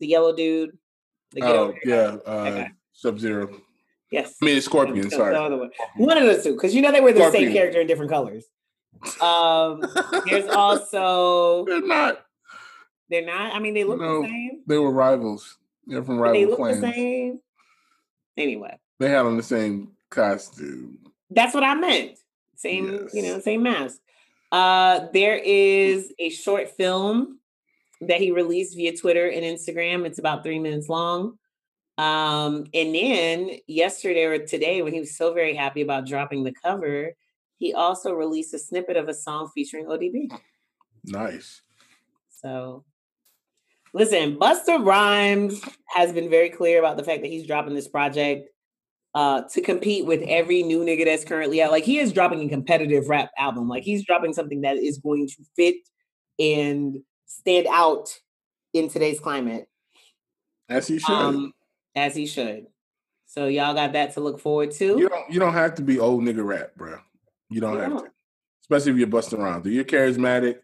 The yellow dude. The oh, yeah. Uh, Sub-Zero. Yes. I mean, it's Scorpion, no, sorry. No, one. one of those two, because you know they wear the Scorpion. Same character in different colors. Um, there's also... They're not. They're not? I mean, they look no, the same. They were rivals. They're from rival they look clans. The same. Anyway. They had on the same costume. That's what I meant. Same, yes. You know, same mask. Uh, there is a short film that he released via Twitter and Instagram. It's about three minutes long. Um, and then yesterday or today, when he was so very happy about dropping the cover, he also released a snippet of a song featuring O D B. Nice. So, listen, Busta Rhymes has been very clear about the fact that he's dropping this project uh, to compete with every new nigga that's currently out. Like, he is dropping a competitive rap album. Like, he's dropping something that is going to fit and stand out in today's climate. As he should. Um, As he should. So y'all got that to look forward to. You don't, you don't have to be old nigga rap, bro. You don't you have don't. to. Especially if you're busting around. If you're charismatic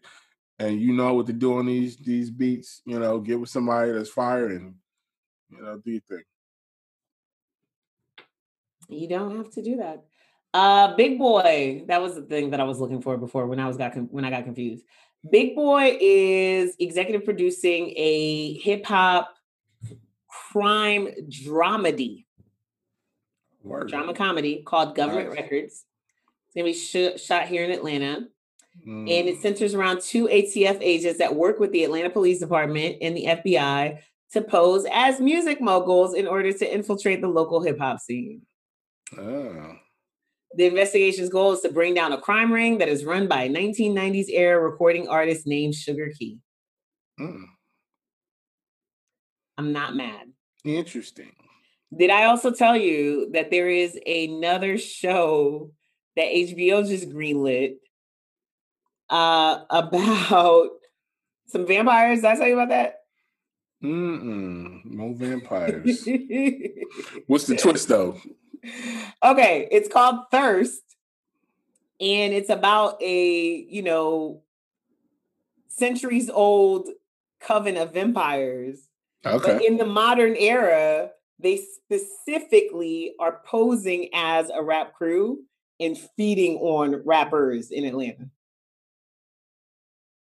and you know what to do on these these beats, you know, get with somebody that's fire and, you know, do your thing. You don't have to do that. Uh, Big Boy. That was the thing that I was looking for before when I was got when I got confused. Big Boy is executive producing a hip hop crime dramedy, Word. drama comedy called Government nice. Records. It's gonna be sh- shot here in Atlanta, mm. and it centers around two A T F agents that work with the Atlanta Police Department and the F B I to pose as music moguls in order to infiltrate the local hip hop scene. Oh. The investigation's goal is to bring down a crime ring that is run by a nineteen nineties era recording artist named Sugar Key. Mm. I'm not mad. Interesting. Did I also tell you that there is another show that H B O just greenlit uh, about some vampires? Did I tell you about that? Mm-mm. No vampires. What's the twist, though? Okay. It's called Thirst. And it's about a, you know, centuries-old coven of vampires. Okay. But in the modern era, they specifically are posing as a rap crew and feeding on rappers in Atlanta.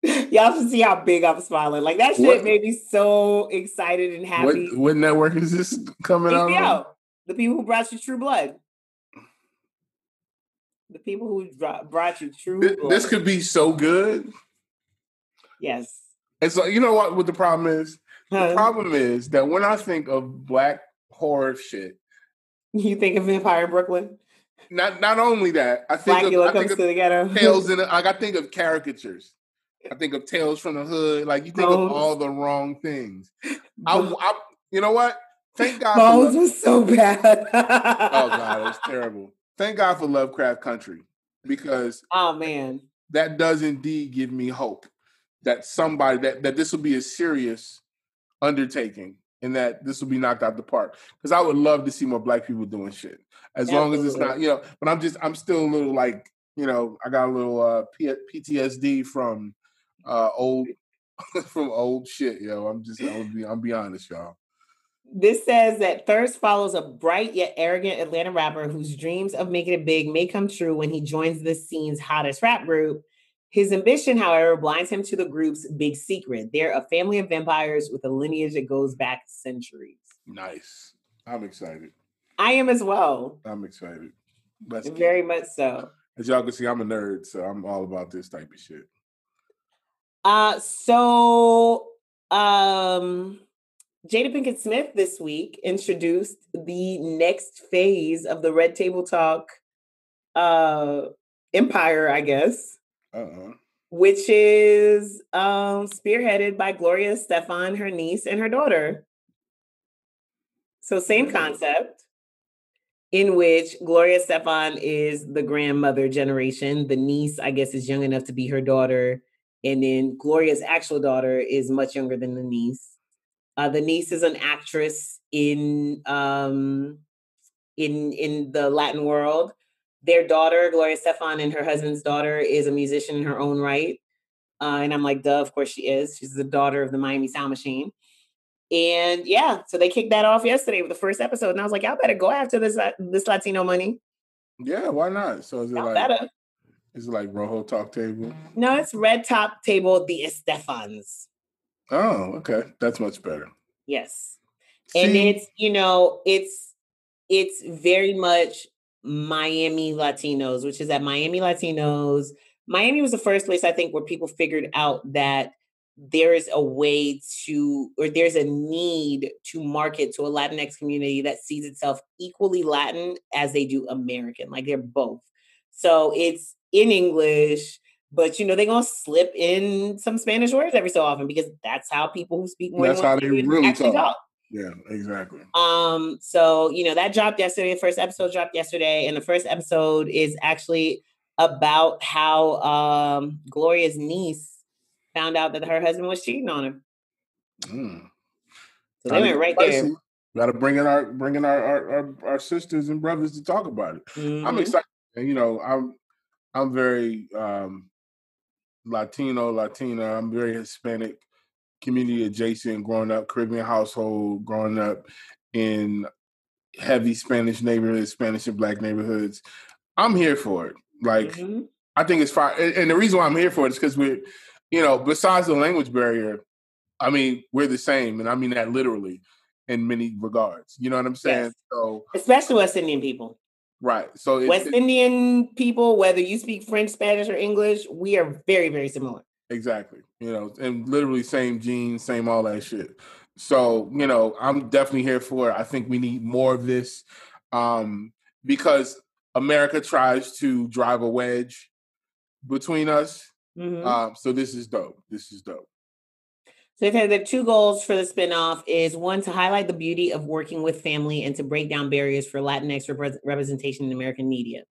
Y'all should see how big I'm smiling. Like, that shit what? made me so excited and happy. What, what network is this coming out? H B O, the people who brought you True Blood. The people who brought you True Blood. This, this could be so good. Yes. And so, you know what, what the problem is? Huh. The problem is that when I think of black horror shit, you think of Vampire in Brooklyn. Not not only that, I think Blackula of, I comes think of to the ghetto. Tales in the, like I think of caricatures. I think of Tales from the Hood. Like you think Bones. of all the wrong things. I, I you know what? Thank God. Bones for was so bad. Oh God, it was terrible. Thank God for Lovecraft Country because oh man, that does indeed give me hope that somebody that that this will be a serious undertaking and that this will be knocked out the park because I would love to see more black people doing shit as Absolutely. long as it's not, you know, but I'm just, I'm still a little like, you know, I got a little uh, P- PTSD from uh, old, from old shit, yo. I'm just, I'll be, I'll be honest, y'all. This says that Thirst follows a bright yet arrogant Atlanta rapper whose dreams of making it big may come true when he joins the scene's hottest rap group. His ambition, however, blinds him to the group's big secret. They're a family of vampires with a lineage that goes back centuries. Nice. I'm excited. I am as well. I'm excited. Let's Very much so. As y'all can see, I'm a nerd, so I'm all about this type of shit. Uh, so, um, Jada Pinkett Smith this week introduced the next phase of the Red Table Talk uh, empire, I guess. Uh-uh. Which is um, spearheaded by Gloria Stefan, her niece, and her daughter. So same concept in which Gloria Stefan is the grandmother generation. The niece, I guess, is young enough to be her daughter. And then Gloria's actual daughter is much younger than the niece. Uh, the niece is an actress in, um, in, in the Latin world. Their daughter, Gloria Stefan, and her husband's daughter is a musician in her own right. Uh, and I'm like, duh, of course she is. She's the daughter of the Miami Sound Machine. And yeah, so they kicked that off yesterday with the first episode. And I was like, y'all better go after this uh, this Latino money. Yeah, why not? So is it y'all like better. Is it like Rojo Talk Table? No, it's Red Top Table, the Estefans. Oh, okay. That's much better. Yes. See? And it's, you know, it's it's very much Miami Latinos, which is that Miami Latinos. Miami was the first place, I think, where people figured out that there is a way to, or there's a need to market to a Latinx community that sees itself equally Latin as they do American. Like they're both. So it's in English, but you know, they're going to slip in some Spanish words every so often because that's how people who speak more. That's how they really talk. talk. Yeah, exactly. Um, so, you know, that dropped yesterday. The first episode dropped yesterday. And the first episode is actually about how um, Gloria's niece found out that her husband was cheating on her. Mm. So they went right there. Got to bring in our bring in our, our, our, our sisters and brothers to talk about it. Mm-hmm. I'm excited. You know, I'm I'm very um, Latino, Latina. I'm very Hispanic community adjacent. Growing up Caribbean household, growing up in heavy Spanish neighborhoods, Spanish and Black neighborhoods. I'm here for it. Like mm-hmm. I think it's fine, and the reason why I'm here for it is because we're. You know, besides the language barrier, I mean, we're the same. And I mean that literally in many regards. You know what I'm saying? Yes. So, especially West Indian people. Right. So it's, West Indian people, whether you speak French, Spanish, or English, we are very, very similar. Exactly. You know, and literally same genes, same all that shit. So, you know, I'm definitely here for it. I think we need more of this um, because America tries to drive a wedge between us. Mm-hmm. Um, so this is dope. This is dope. So the two goals for the spinoff is one, to highlight the beauty of working with family and to break down barriers for Latinx rep- representation in American media.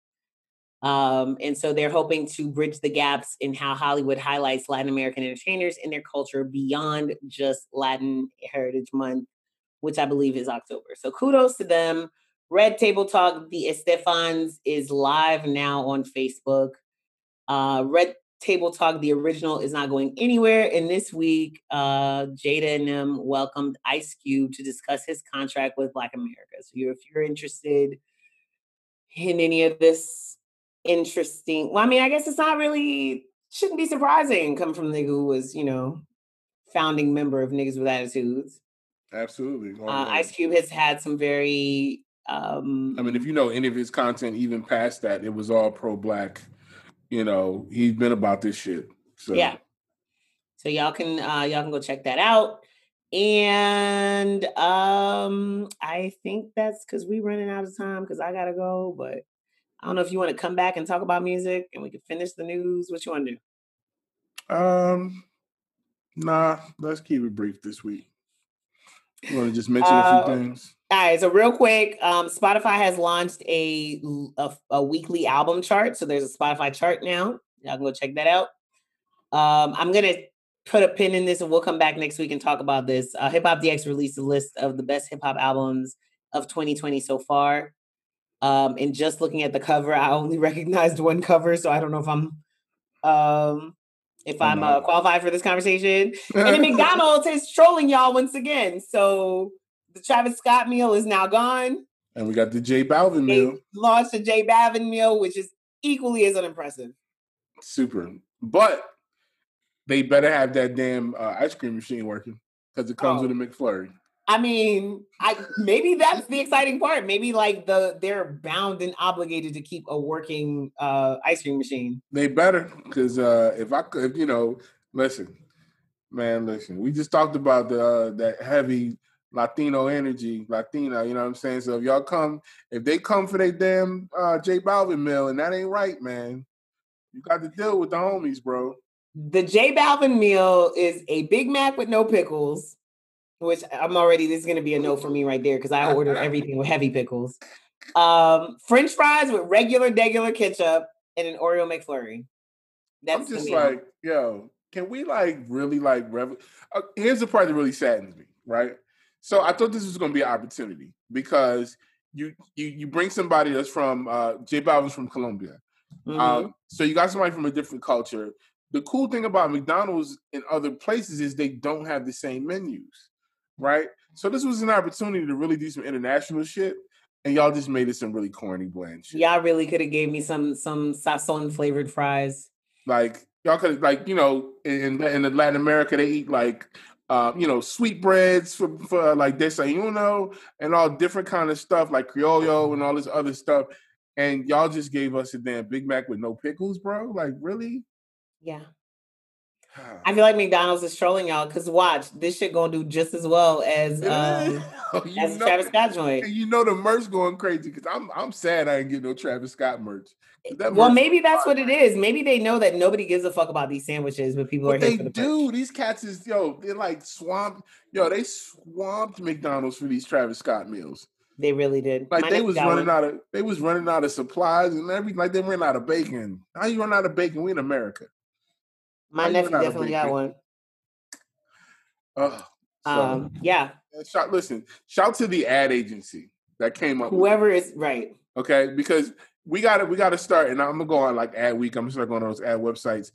Um, and so they're hoping to bridge the gaps in how Hollywood highlights Latin American entertainers and their culture beyond just Latin Heritage Month, which I believe is October. So kudos to them. Red Table Talk, the Estefans, is live now on Facebook. Uh, Red Table Talk, the original, is not going anywhere. And this week, uh, Jada and them welcomed Ice Cube to discuss his contract with Black America. So you're, if you're interested in any of this interesting... Well, I mean, I guess it's not really... Shouldn't be surprising coming from the nigga who was, you know, founding member of Niggas with Attitudes. Absolutely. Uh, Ice Cube has had some very... Um, I mean, if you know any of his content, even past that, it was all pro-Black... You know, he's been about this shit. So. Yeah. So y'all can uh, y'all can go check that out. And um, I think that's because we're running out of time because I got to go. But I don't know if you want to come back and talk about music and we can finish the news. What you want to do? Um, nah, let's keep it brief this week. You want to just mention uh, a few things? All right, so real quick, um, Spotify has launched a, a a weekly album chart. So there's a Spotify chart now. Y'all can go check that out. Um, I'm going to put a pin in this and we'll come back next week and talk about this. Uh, Hip Hop D X released a list of the best hip hop albums of twenty twenty so far. Um, and just looking at the cover, I only recognized one cover. So I don't know if I'm... Um, If I'm uh, qualified for this conversation. And then McDonald's is trolling y'all once again. So the Travis Scott meal is now gone. And we got the J Balvin they meal. Launched the J Balvin meal, which is equally as unimpressive. Super. But they better have that damn uh, ice cream machine working because it comes oh. with a McFlurry. I mean, I maybe that's the exciting part. Maybe like the they're bound and obligated to keep a working uh, ice cream machine. They better, because uh, if I could, you know, listen, man, listen. We just talked about the uh, that heavy Latino energy, Latina. You know what I'm saying? So if y'all come, if they come for their damn uh, J Balvin meal, and that ain't right, man. You got to deal with the homies, bro. The J Balvin meal is a Big Mac with no pickles. Which I'm already, this is going to be a no for me right there because I order everything with heavy pickles. Um, French fries with regular, regular ketchup and an Oreo McFlurry. That's I'm just like, yo, can we like really like, revel- uh, here's the part that really saddens me, right? So I thought this was going to be an opportunity because you you you bring somebody that's from, uh, J Balvin's from Colombia. Mm-hmm. Um, so you got somebody from a different culture. The cool thing about McDonald's and other places is they don't have the same menus. right? So this was an opportunity to really do some international shit, and y'all just made it some really corny, bland shit. Y'all really could have gave me some some sazon flavored fries. Like y'all could have, like, you know, in in Latin America they eat like uh, you know, sweetbreads for for like desayuno and all different kind of stuff like criollo and all this other stuff. And y'all just gave us a damn Big Mac with no pickles, bro. Like, really? Yeah. I feel like McDonald's is trolling y'all because watch, this shit gonna do just as well as um, oh, as know, Travis Scott joint. You know the merch going crazy because I'm I'm sad I didn't get no Travis Scott merch. Well, maybe that's hard. What it is. Maybe they know that nobody gives a fuck about these sandwiches, but people but are here they for the do. Merch. These cats is yo, they're like swamped. Yo, they swamped McDonald's for these Travis Scott meals. They really did. Like Mine they was running out of they was running out of supplies and everything. Like they ran out of bacon. How you run out of bacon? We in America. My nephew definitely got one. Uh, so, um, yeah. Shout, listen, shout to the ad agency that came up. Whoever is right. Okay, because we got to we got to start, and I'm gonna go on like Ad Week. I'm gonna start going on those ad websites.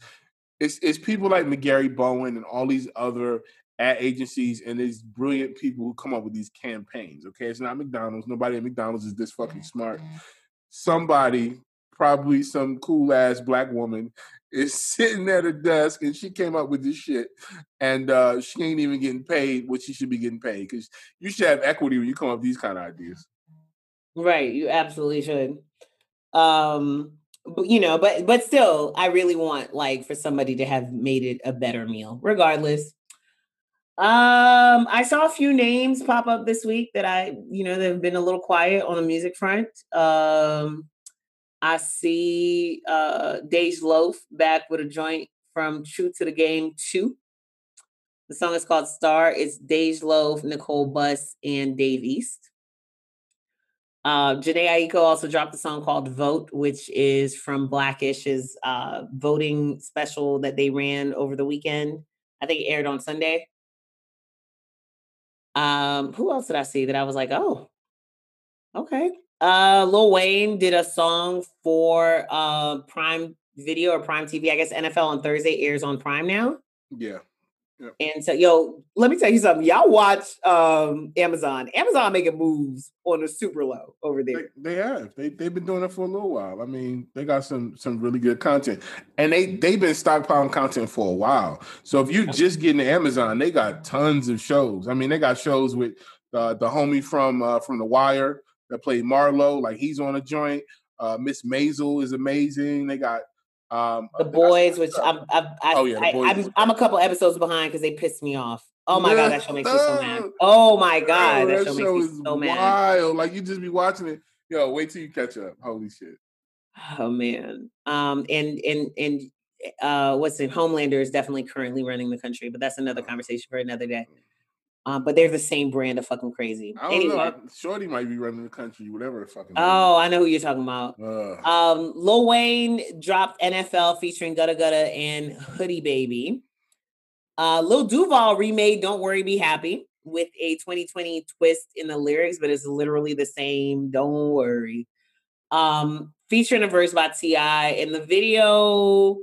It's it's people like McGarry Bowen and all these other ad agencies and these brilliant people who come up with these campaigns. Okay, it's not McDonald's. Nobody at McDonald's is this fucking smart. Somebody, probably some cool ass black woman, is sitting at a desk and she came up with this shit and uh, she ain't even getting paid what she should be getting paid because you should have equity when you come up with these kind of ideas. Right. You absolutely should. Um, but, you know, but, but still, I really want like for somebody to have made it a better meal regardless. Um, I saw a few names pop up this week that I, you know, they've been a little quiet on the music front. Um, I see uh, Dej Loaf back with a joint from True to the Game two. The song is called Star. It's Dej Loaf, Nicole Buss, and Dave East. Uh, Jhené Aiko also dropped a song called Vote, which is from Blackish's uh, voting special that they ran over the weekend. I think it aired on Sunday. Um, who else did I see that I was like, oh, okay. Uh, Lil Wayne did a song for uh, Prime Video or Prime T V. I guess N F L on Thursday airs on Prime now. Yeah. Yep. And so, yo, let me tell you something. Y'all watch um, Amazon. Amazon making moves on the super low over there. They, they have. They, they've been doing it for a little while. I mean, they got some some really good content. And they, they've been stockpiling content for a while. So if you're just getting to Amazon, they got tons of shows. I mean, they got shows with uh, the homie from uh, from The Wire that played Marlo, like he's on a joint. Uh, Miss Maisel is amazing. They got um, The Boys, got which I'm, I'm, I, oh, yeah, I, I'm, I'm a couple episodes behind because they pissed me off. Oh my god, that show makes me so mad. Oh my god, that, that show, show makes me so mad. Wild. Like you just be watching it. Yo, wait till you catch up. Holy shit. Oh man. Um, and and and uh, what's in Homelander is definitely currently running the country, but that's another conversation for another day. Um, but they're the same brand of fucking crazy. I don't anyway. know. I, Shorty might be running the country, whatever the fucking. Oh, is. I know who you're talking about. Ugh. Um, Lil Wayne dropped N F L featuring Gutta Gutta and Hoodie Baby. Uh, Lil Duval remade "Don't Worry, Be Happy" with a twenty twenty twist in the lyrics, but it's literally the same. Don't worry. Um, featuring a verse by T I in the video.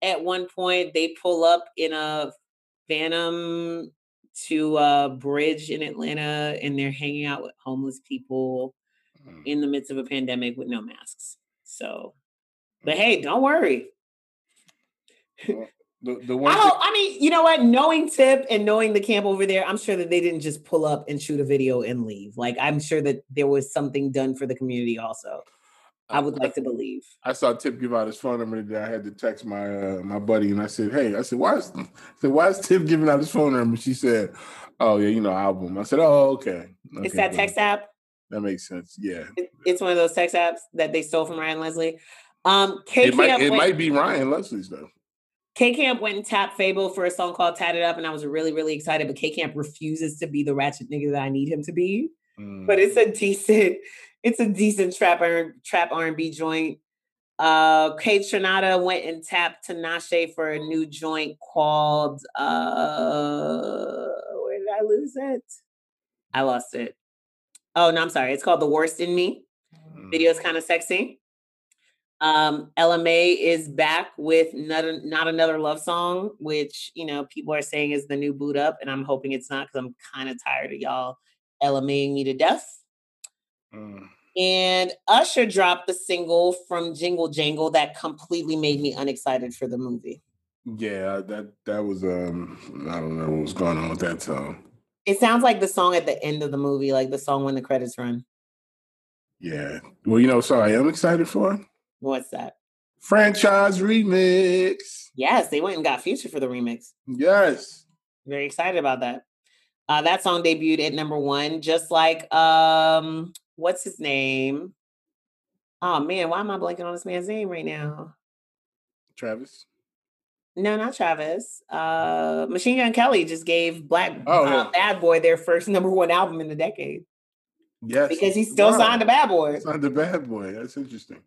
At one point, they pull up in a Phantom to a bridge in Atlanta, and they're hanging out with homeless people mm. in the midst of a pandemic with no masks. So, but hey, don't worry. Well, the, the one I, don't, I mean, you know what? Knowing Tip and knowing the camp over there, I'm sure that they didn't just pull up and shoot a video and leave. Like, I'm sure that there was something done for the community also. I would like to believe. I saw Tip give out his phone number today. I had to text my uh, my buddy, and I said, "Hey, I said, why is I said, why is Tip giving out his phone number?" She said, "Oh yeah, you know, album." I said, "Oh okay." okay it's that cool. Text app. That makes sense. Yeah, it's one of those text apps that they stole from Ryan Leslie. Um, K it might, it went, might be Ryan Leslie's though. K Camp went and tapped Fable for a song called "Tatted Up," and I was really really excited. But K Camp refuses to be the ratchet nigga that I need him to be. Mm. But it's a decent. It's a decent trap trap R and B joint. Uh, Kate Trinata went and tapped Tinashe for a new joint called, uh, where did I lose it? I lost it. Oh, no, I'm sorry. It's called The Worst in Me. Mm. Video's kind of sexy. Um, L M A is back with not, a, not Another Love Song, which, you know, people are saying is the new boot up, and I'm hoping it's not, because I'm kind of tired of y'all LMAing me to death. Mm. And Usher dropped the single from Jingle Jangle that completely made me unexcited for the movie. Yeah, that that was, um, I don't know what was going on with that song. It sounds like the song at the end of the movie, like the song when the credits run. Yeah. Well, you know, sorry, I'm excited for it. What's that? Franchise remix. Yes, they went and got Future for the remix. Yes. Very excited about that. Uh, that song debuted at number one, just like, um, what's his name? Oh, man, why am I blanking on this man's name right now? Travis. No, not Travis. Uh, Machine Gun Kelly just gave Black oh, uh, yeah. Bad Boy their first number one album in the decade. Yes. Because he still wow. signed to Bad Boy. Signed to Bad Boy. That's interesting.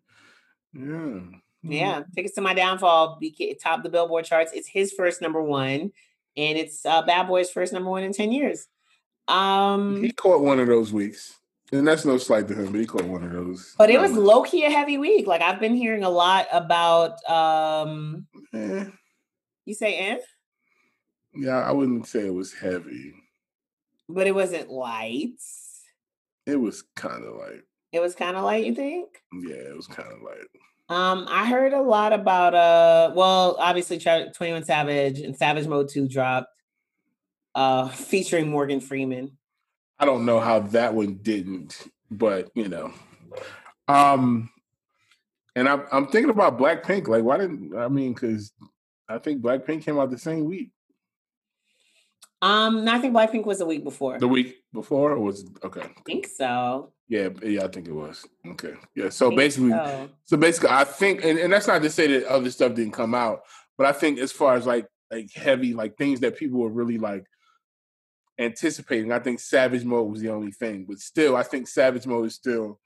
Yeah. Mm-hmm. Yeah. Tickets to My Downfall B K, topped the Billboard charts. It's his first number one, and it's uh, Bad Boy's first number one in ten years. Um, he caught one of those weeks. And that's no slight to him, but he caught one of those. But it was low-key a heavy week. Like, I've been hearing a lot about... Um, eh. You say eh? Yeah, I wouldn't say it was heavy. But it wasn't light. It was kind of light. It was kind of light, you think? Yeah, it was kind of light. Um, I heard a lot about... uh, Well, obviously, twenty-one Savage and Savage Mode two dropped, uh, featuring Morgan Freeman. I don't know how that one didn't, but you know, um, and I'm I'm thinking about Blackpink. Like, why didn't I mean? Because I think Blackpink came out the same week. Um, no, I think Blackpink was the week before. The week before, or was okay. I think so. Yeah, yeah, I think it was. Okay, yeah. So basically, so. so basically, I think, and, and that's not to say that other stuff didn't come out, but I think as far as like like heavy like things that people were really like anticipating, I think Savage Mode was the only thing, but still, I think Savage Mode is still.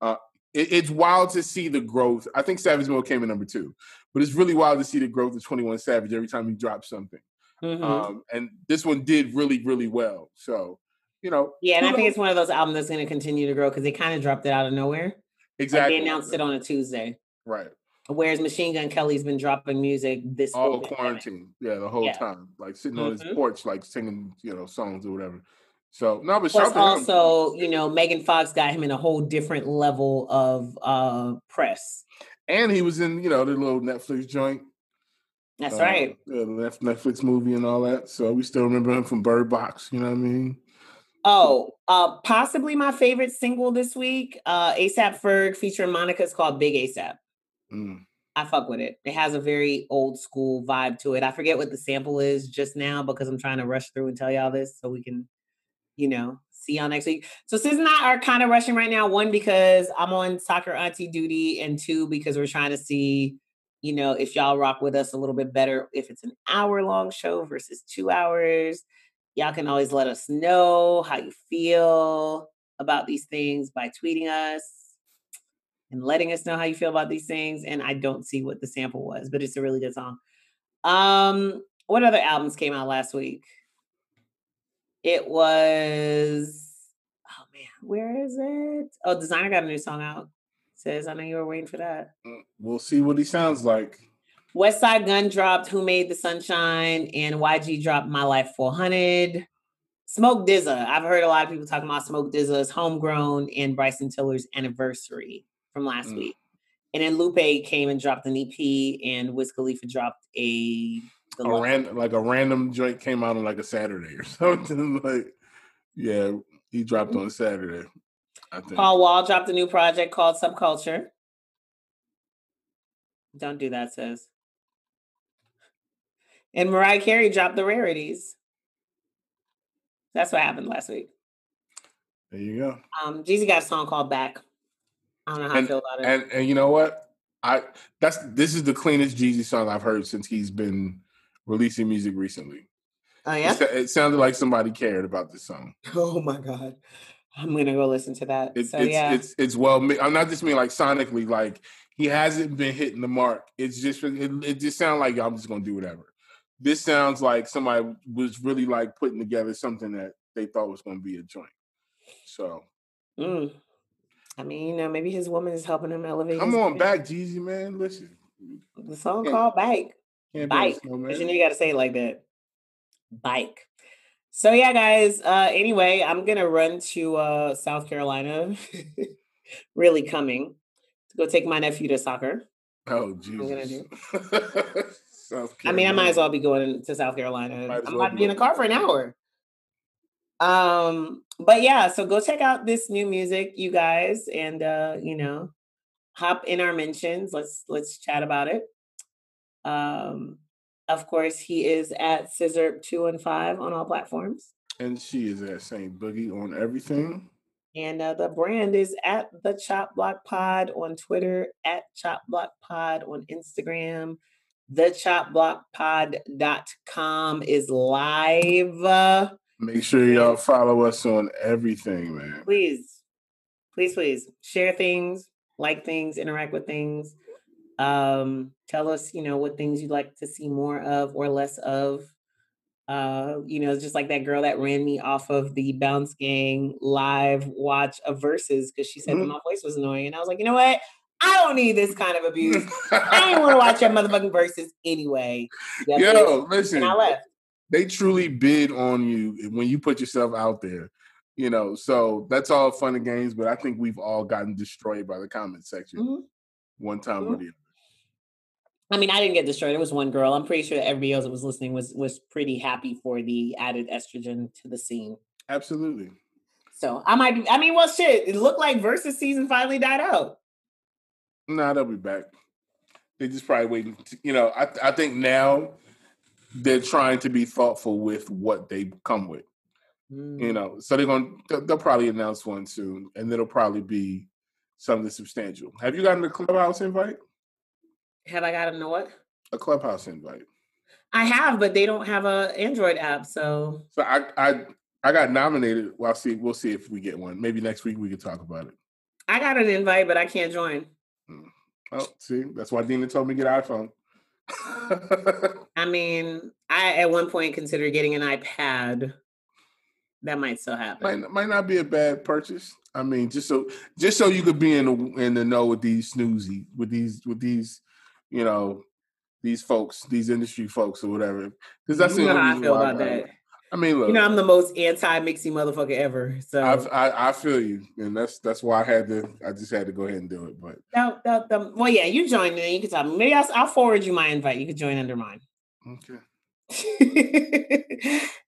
Uh, it, it's wild to see the growth. I think Savage Mode came in number two, but it's really wild to see the growth of twenty-one Savage every time he drops something. Mm-hmm. Um, and this one did really, really well. So, you know, yeah, and I know? think it's one of those albums that's going to continue to grow because they kind of dropped it out of nowhere. Exactly, like they announced it on a Tuesday, right? Whereas Machine Gun Kelly's been dropping music this all quarantine, yeah, the whole yeah. time, like sitting on mm-hmm. his porch, like singing, you know, songs or whatever. So no, but plus also, you know, Megan Fox got him in a whole different level of uh, press, and he was in, you know, the little Netflix joint. That's uh, right, yeah, the Netflix movie and all that. So we still remember him from Bird Box. You know what I mean? Oh, uh, possibly my favorite single this week, uh, ASAP Ferg featuring Monica, is called Big ASAP. Mm. I fuck with it. It has a very old school vibe to it. I forget what the sample is just now because I'm trying to rush through and tell y'all this so we can, you know, see y'all next week. So Sis and I are kind of rushing right now. One, because I'm on soccer auntie duty, and two, because we're trying to see, you know, if y'all rock with us a little bit better. If it's an hour long show versus two hours, y'all can always let us know how you feel about these things by tweeting us and letting us know how you feel about these things. And I don't see what the sample was, but it's a really good song. Um, what other albums came out last week? It was, oh man, where is it? Oh, Designer got a new song out. It says, I know you were waiting for that. We'll see what he sounds like. Westside Gun dropped Who Made the Sunshine, and Y G dropped My Life four hundred. Smoke D Z A. I've heard a lot of people talking about Smoke D Z A's Homegrown and Bryson Tiller's Anniversary from last mm. week. And then Lupe came and dropped an E P, and Wiz Khalifa dropped a... a ran- like a random joint came out on like a Saturday or something. Like, yeah, he dropped on Saturday, I think. Paul Wall dropped a new project called Subculture. Don't do that, Sis. And Mariah Carey dropped The Rarities. That's what happened last week. There you go. Um, Jeezy got a song called Back. I don't know how and, I feel about it. And, and you know what? I that's this is the cleanest Jeezy song I've heard since he's been releasing music recently. Oh yeah, it, it sounded like somebody cared about this song. Oh my god, I'm gonna go listen to that. It, so it's, yeah, it's it's well. I'm not just mean like sonically, like he hasn't been hitting the mark. It's just it, it just sounds like I'm just gonna do whatever. This sounds like somebody was really like putting together something that they thought was gonna be a joint. So. Mm. I mean, you know, maybe his woman is helping him elevate. Come on back, Jeezy, man. Listen. The song yeah. called Bike. Can't Bike. Because you know you got to say it like that. Bike. So yeah, guys. Uh, anyway, I'm going to run to uh, South Carolina. Really coming. To go take my nephew to soccer. Oh, Jesus. I'm gonna do. South Carolina. I mean, I might as well be going to South Carolina. Well I'm about to be in the car for an hour. Um, but yeah, so go check out this new music, you guys, and uh, you know, hop in our mentions. Let's let's chat about it. Um, of course, he is at Scissor two fifteen on all platforms, and she is at Saint Boogie on everything. And uh, the brand is at the Chop Block Pod on Twitter, at Chop Block Pod on Instagram. The chop block pod dot com is live. Uh, Make sure y'all follow us on everything, man. Please, please, please share things, like things, interact with things. Um, tell us, you know, what things you'd like to see more of or less of. Uh, you know, just like that girl that ran me off of the Bounce Gang live watch of Versus because she said mm-hmm. that my voice was annoying. And I was like, you know what? I don't need this kind of abuse. I didn't want to watch that motherfucking Versus anyway. That's Yo, it. listen. And I left. They truly bid on you when you put yourself out there, you know, so that's all fun and games, but I think we've all gotten destroyed by the comment section mm-hmm. one time mm-hmm. or the other. I mean, I didn't get destroyed. It was one girl. I'm pretty sure that everybody else that was listening was was pretty happy for the added estrogen to the scene. Absolutely. So I might, I mean, well, shit, it looked like Versus season finally died out. Nah, they'll be back. They're just probably waiting to, you know, I I think now they're trying to be thoughtful with what they come with, mm. you know. So they're going to, they'll probably announce one soon, and it'll probably be something substantial. Have you gotten a Clubhouse invite? Have I gotten a what? A Clubhouse invite. I have, but they don't have an Android app, so. So I I, I got nominated. Well, I'll see, we'll see if we get one. Maybe next week we can talk about it. I got an invite, but I can't join. Hmm. Oh, see, that's why Dina told me to get an iPhone. I mean, I at one point considered getting an iPad. That might still happen. Might, might not be a bad purchase. I mean, just so just so you could be in the in the know with these snoozy, with these with these, you know, these folks, these industry folks or whatever. Because that's you know the how I feel about I, that. I mean, look, you know, I'm the most anti-mixy motherfucker ever. So I, I, I feel you, and that's that's why I had to. I just had to go ahead and do it. But no, no, no. Well, yeah, you joined me. You can tell me. Maybe I'll, I'll forward you my invite. You can join under mine. Okay.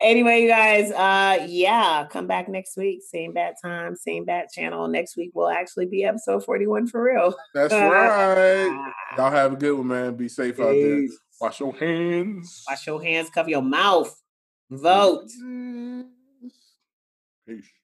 Anyway, you guys. Uh, yeah, come back next week. Same bad time, same bad channel. Next week will actually be episode forty-one for real. That's right. Y'all have a good one, man. Be safe Peace. out there. Wash your hands. Wash your hands. Cover your mouth. Vote. Peace.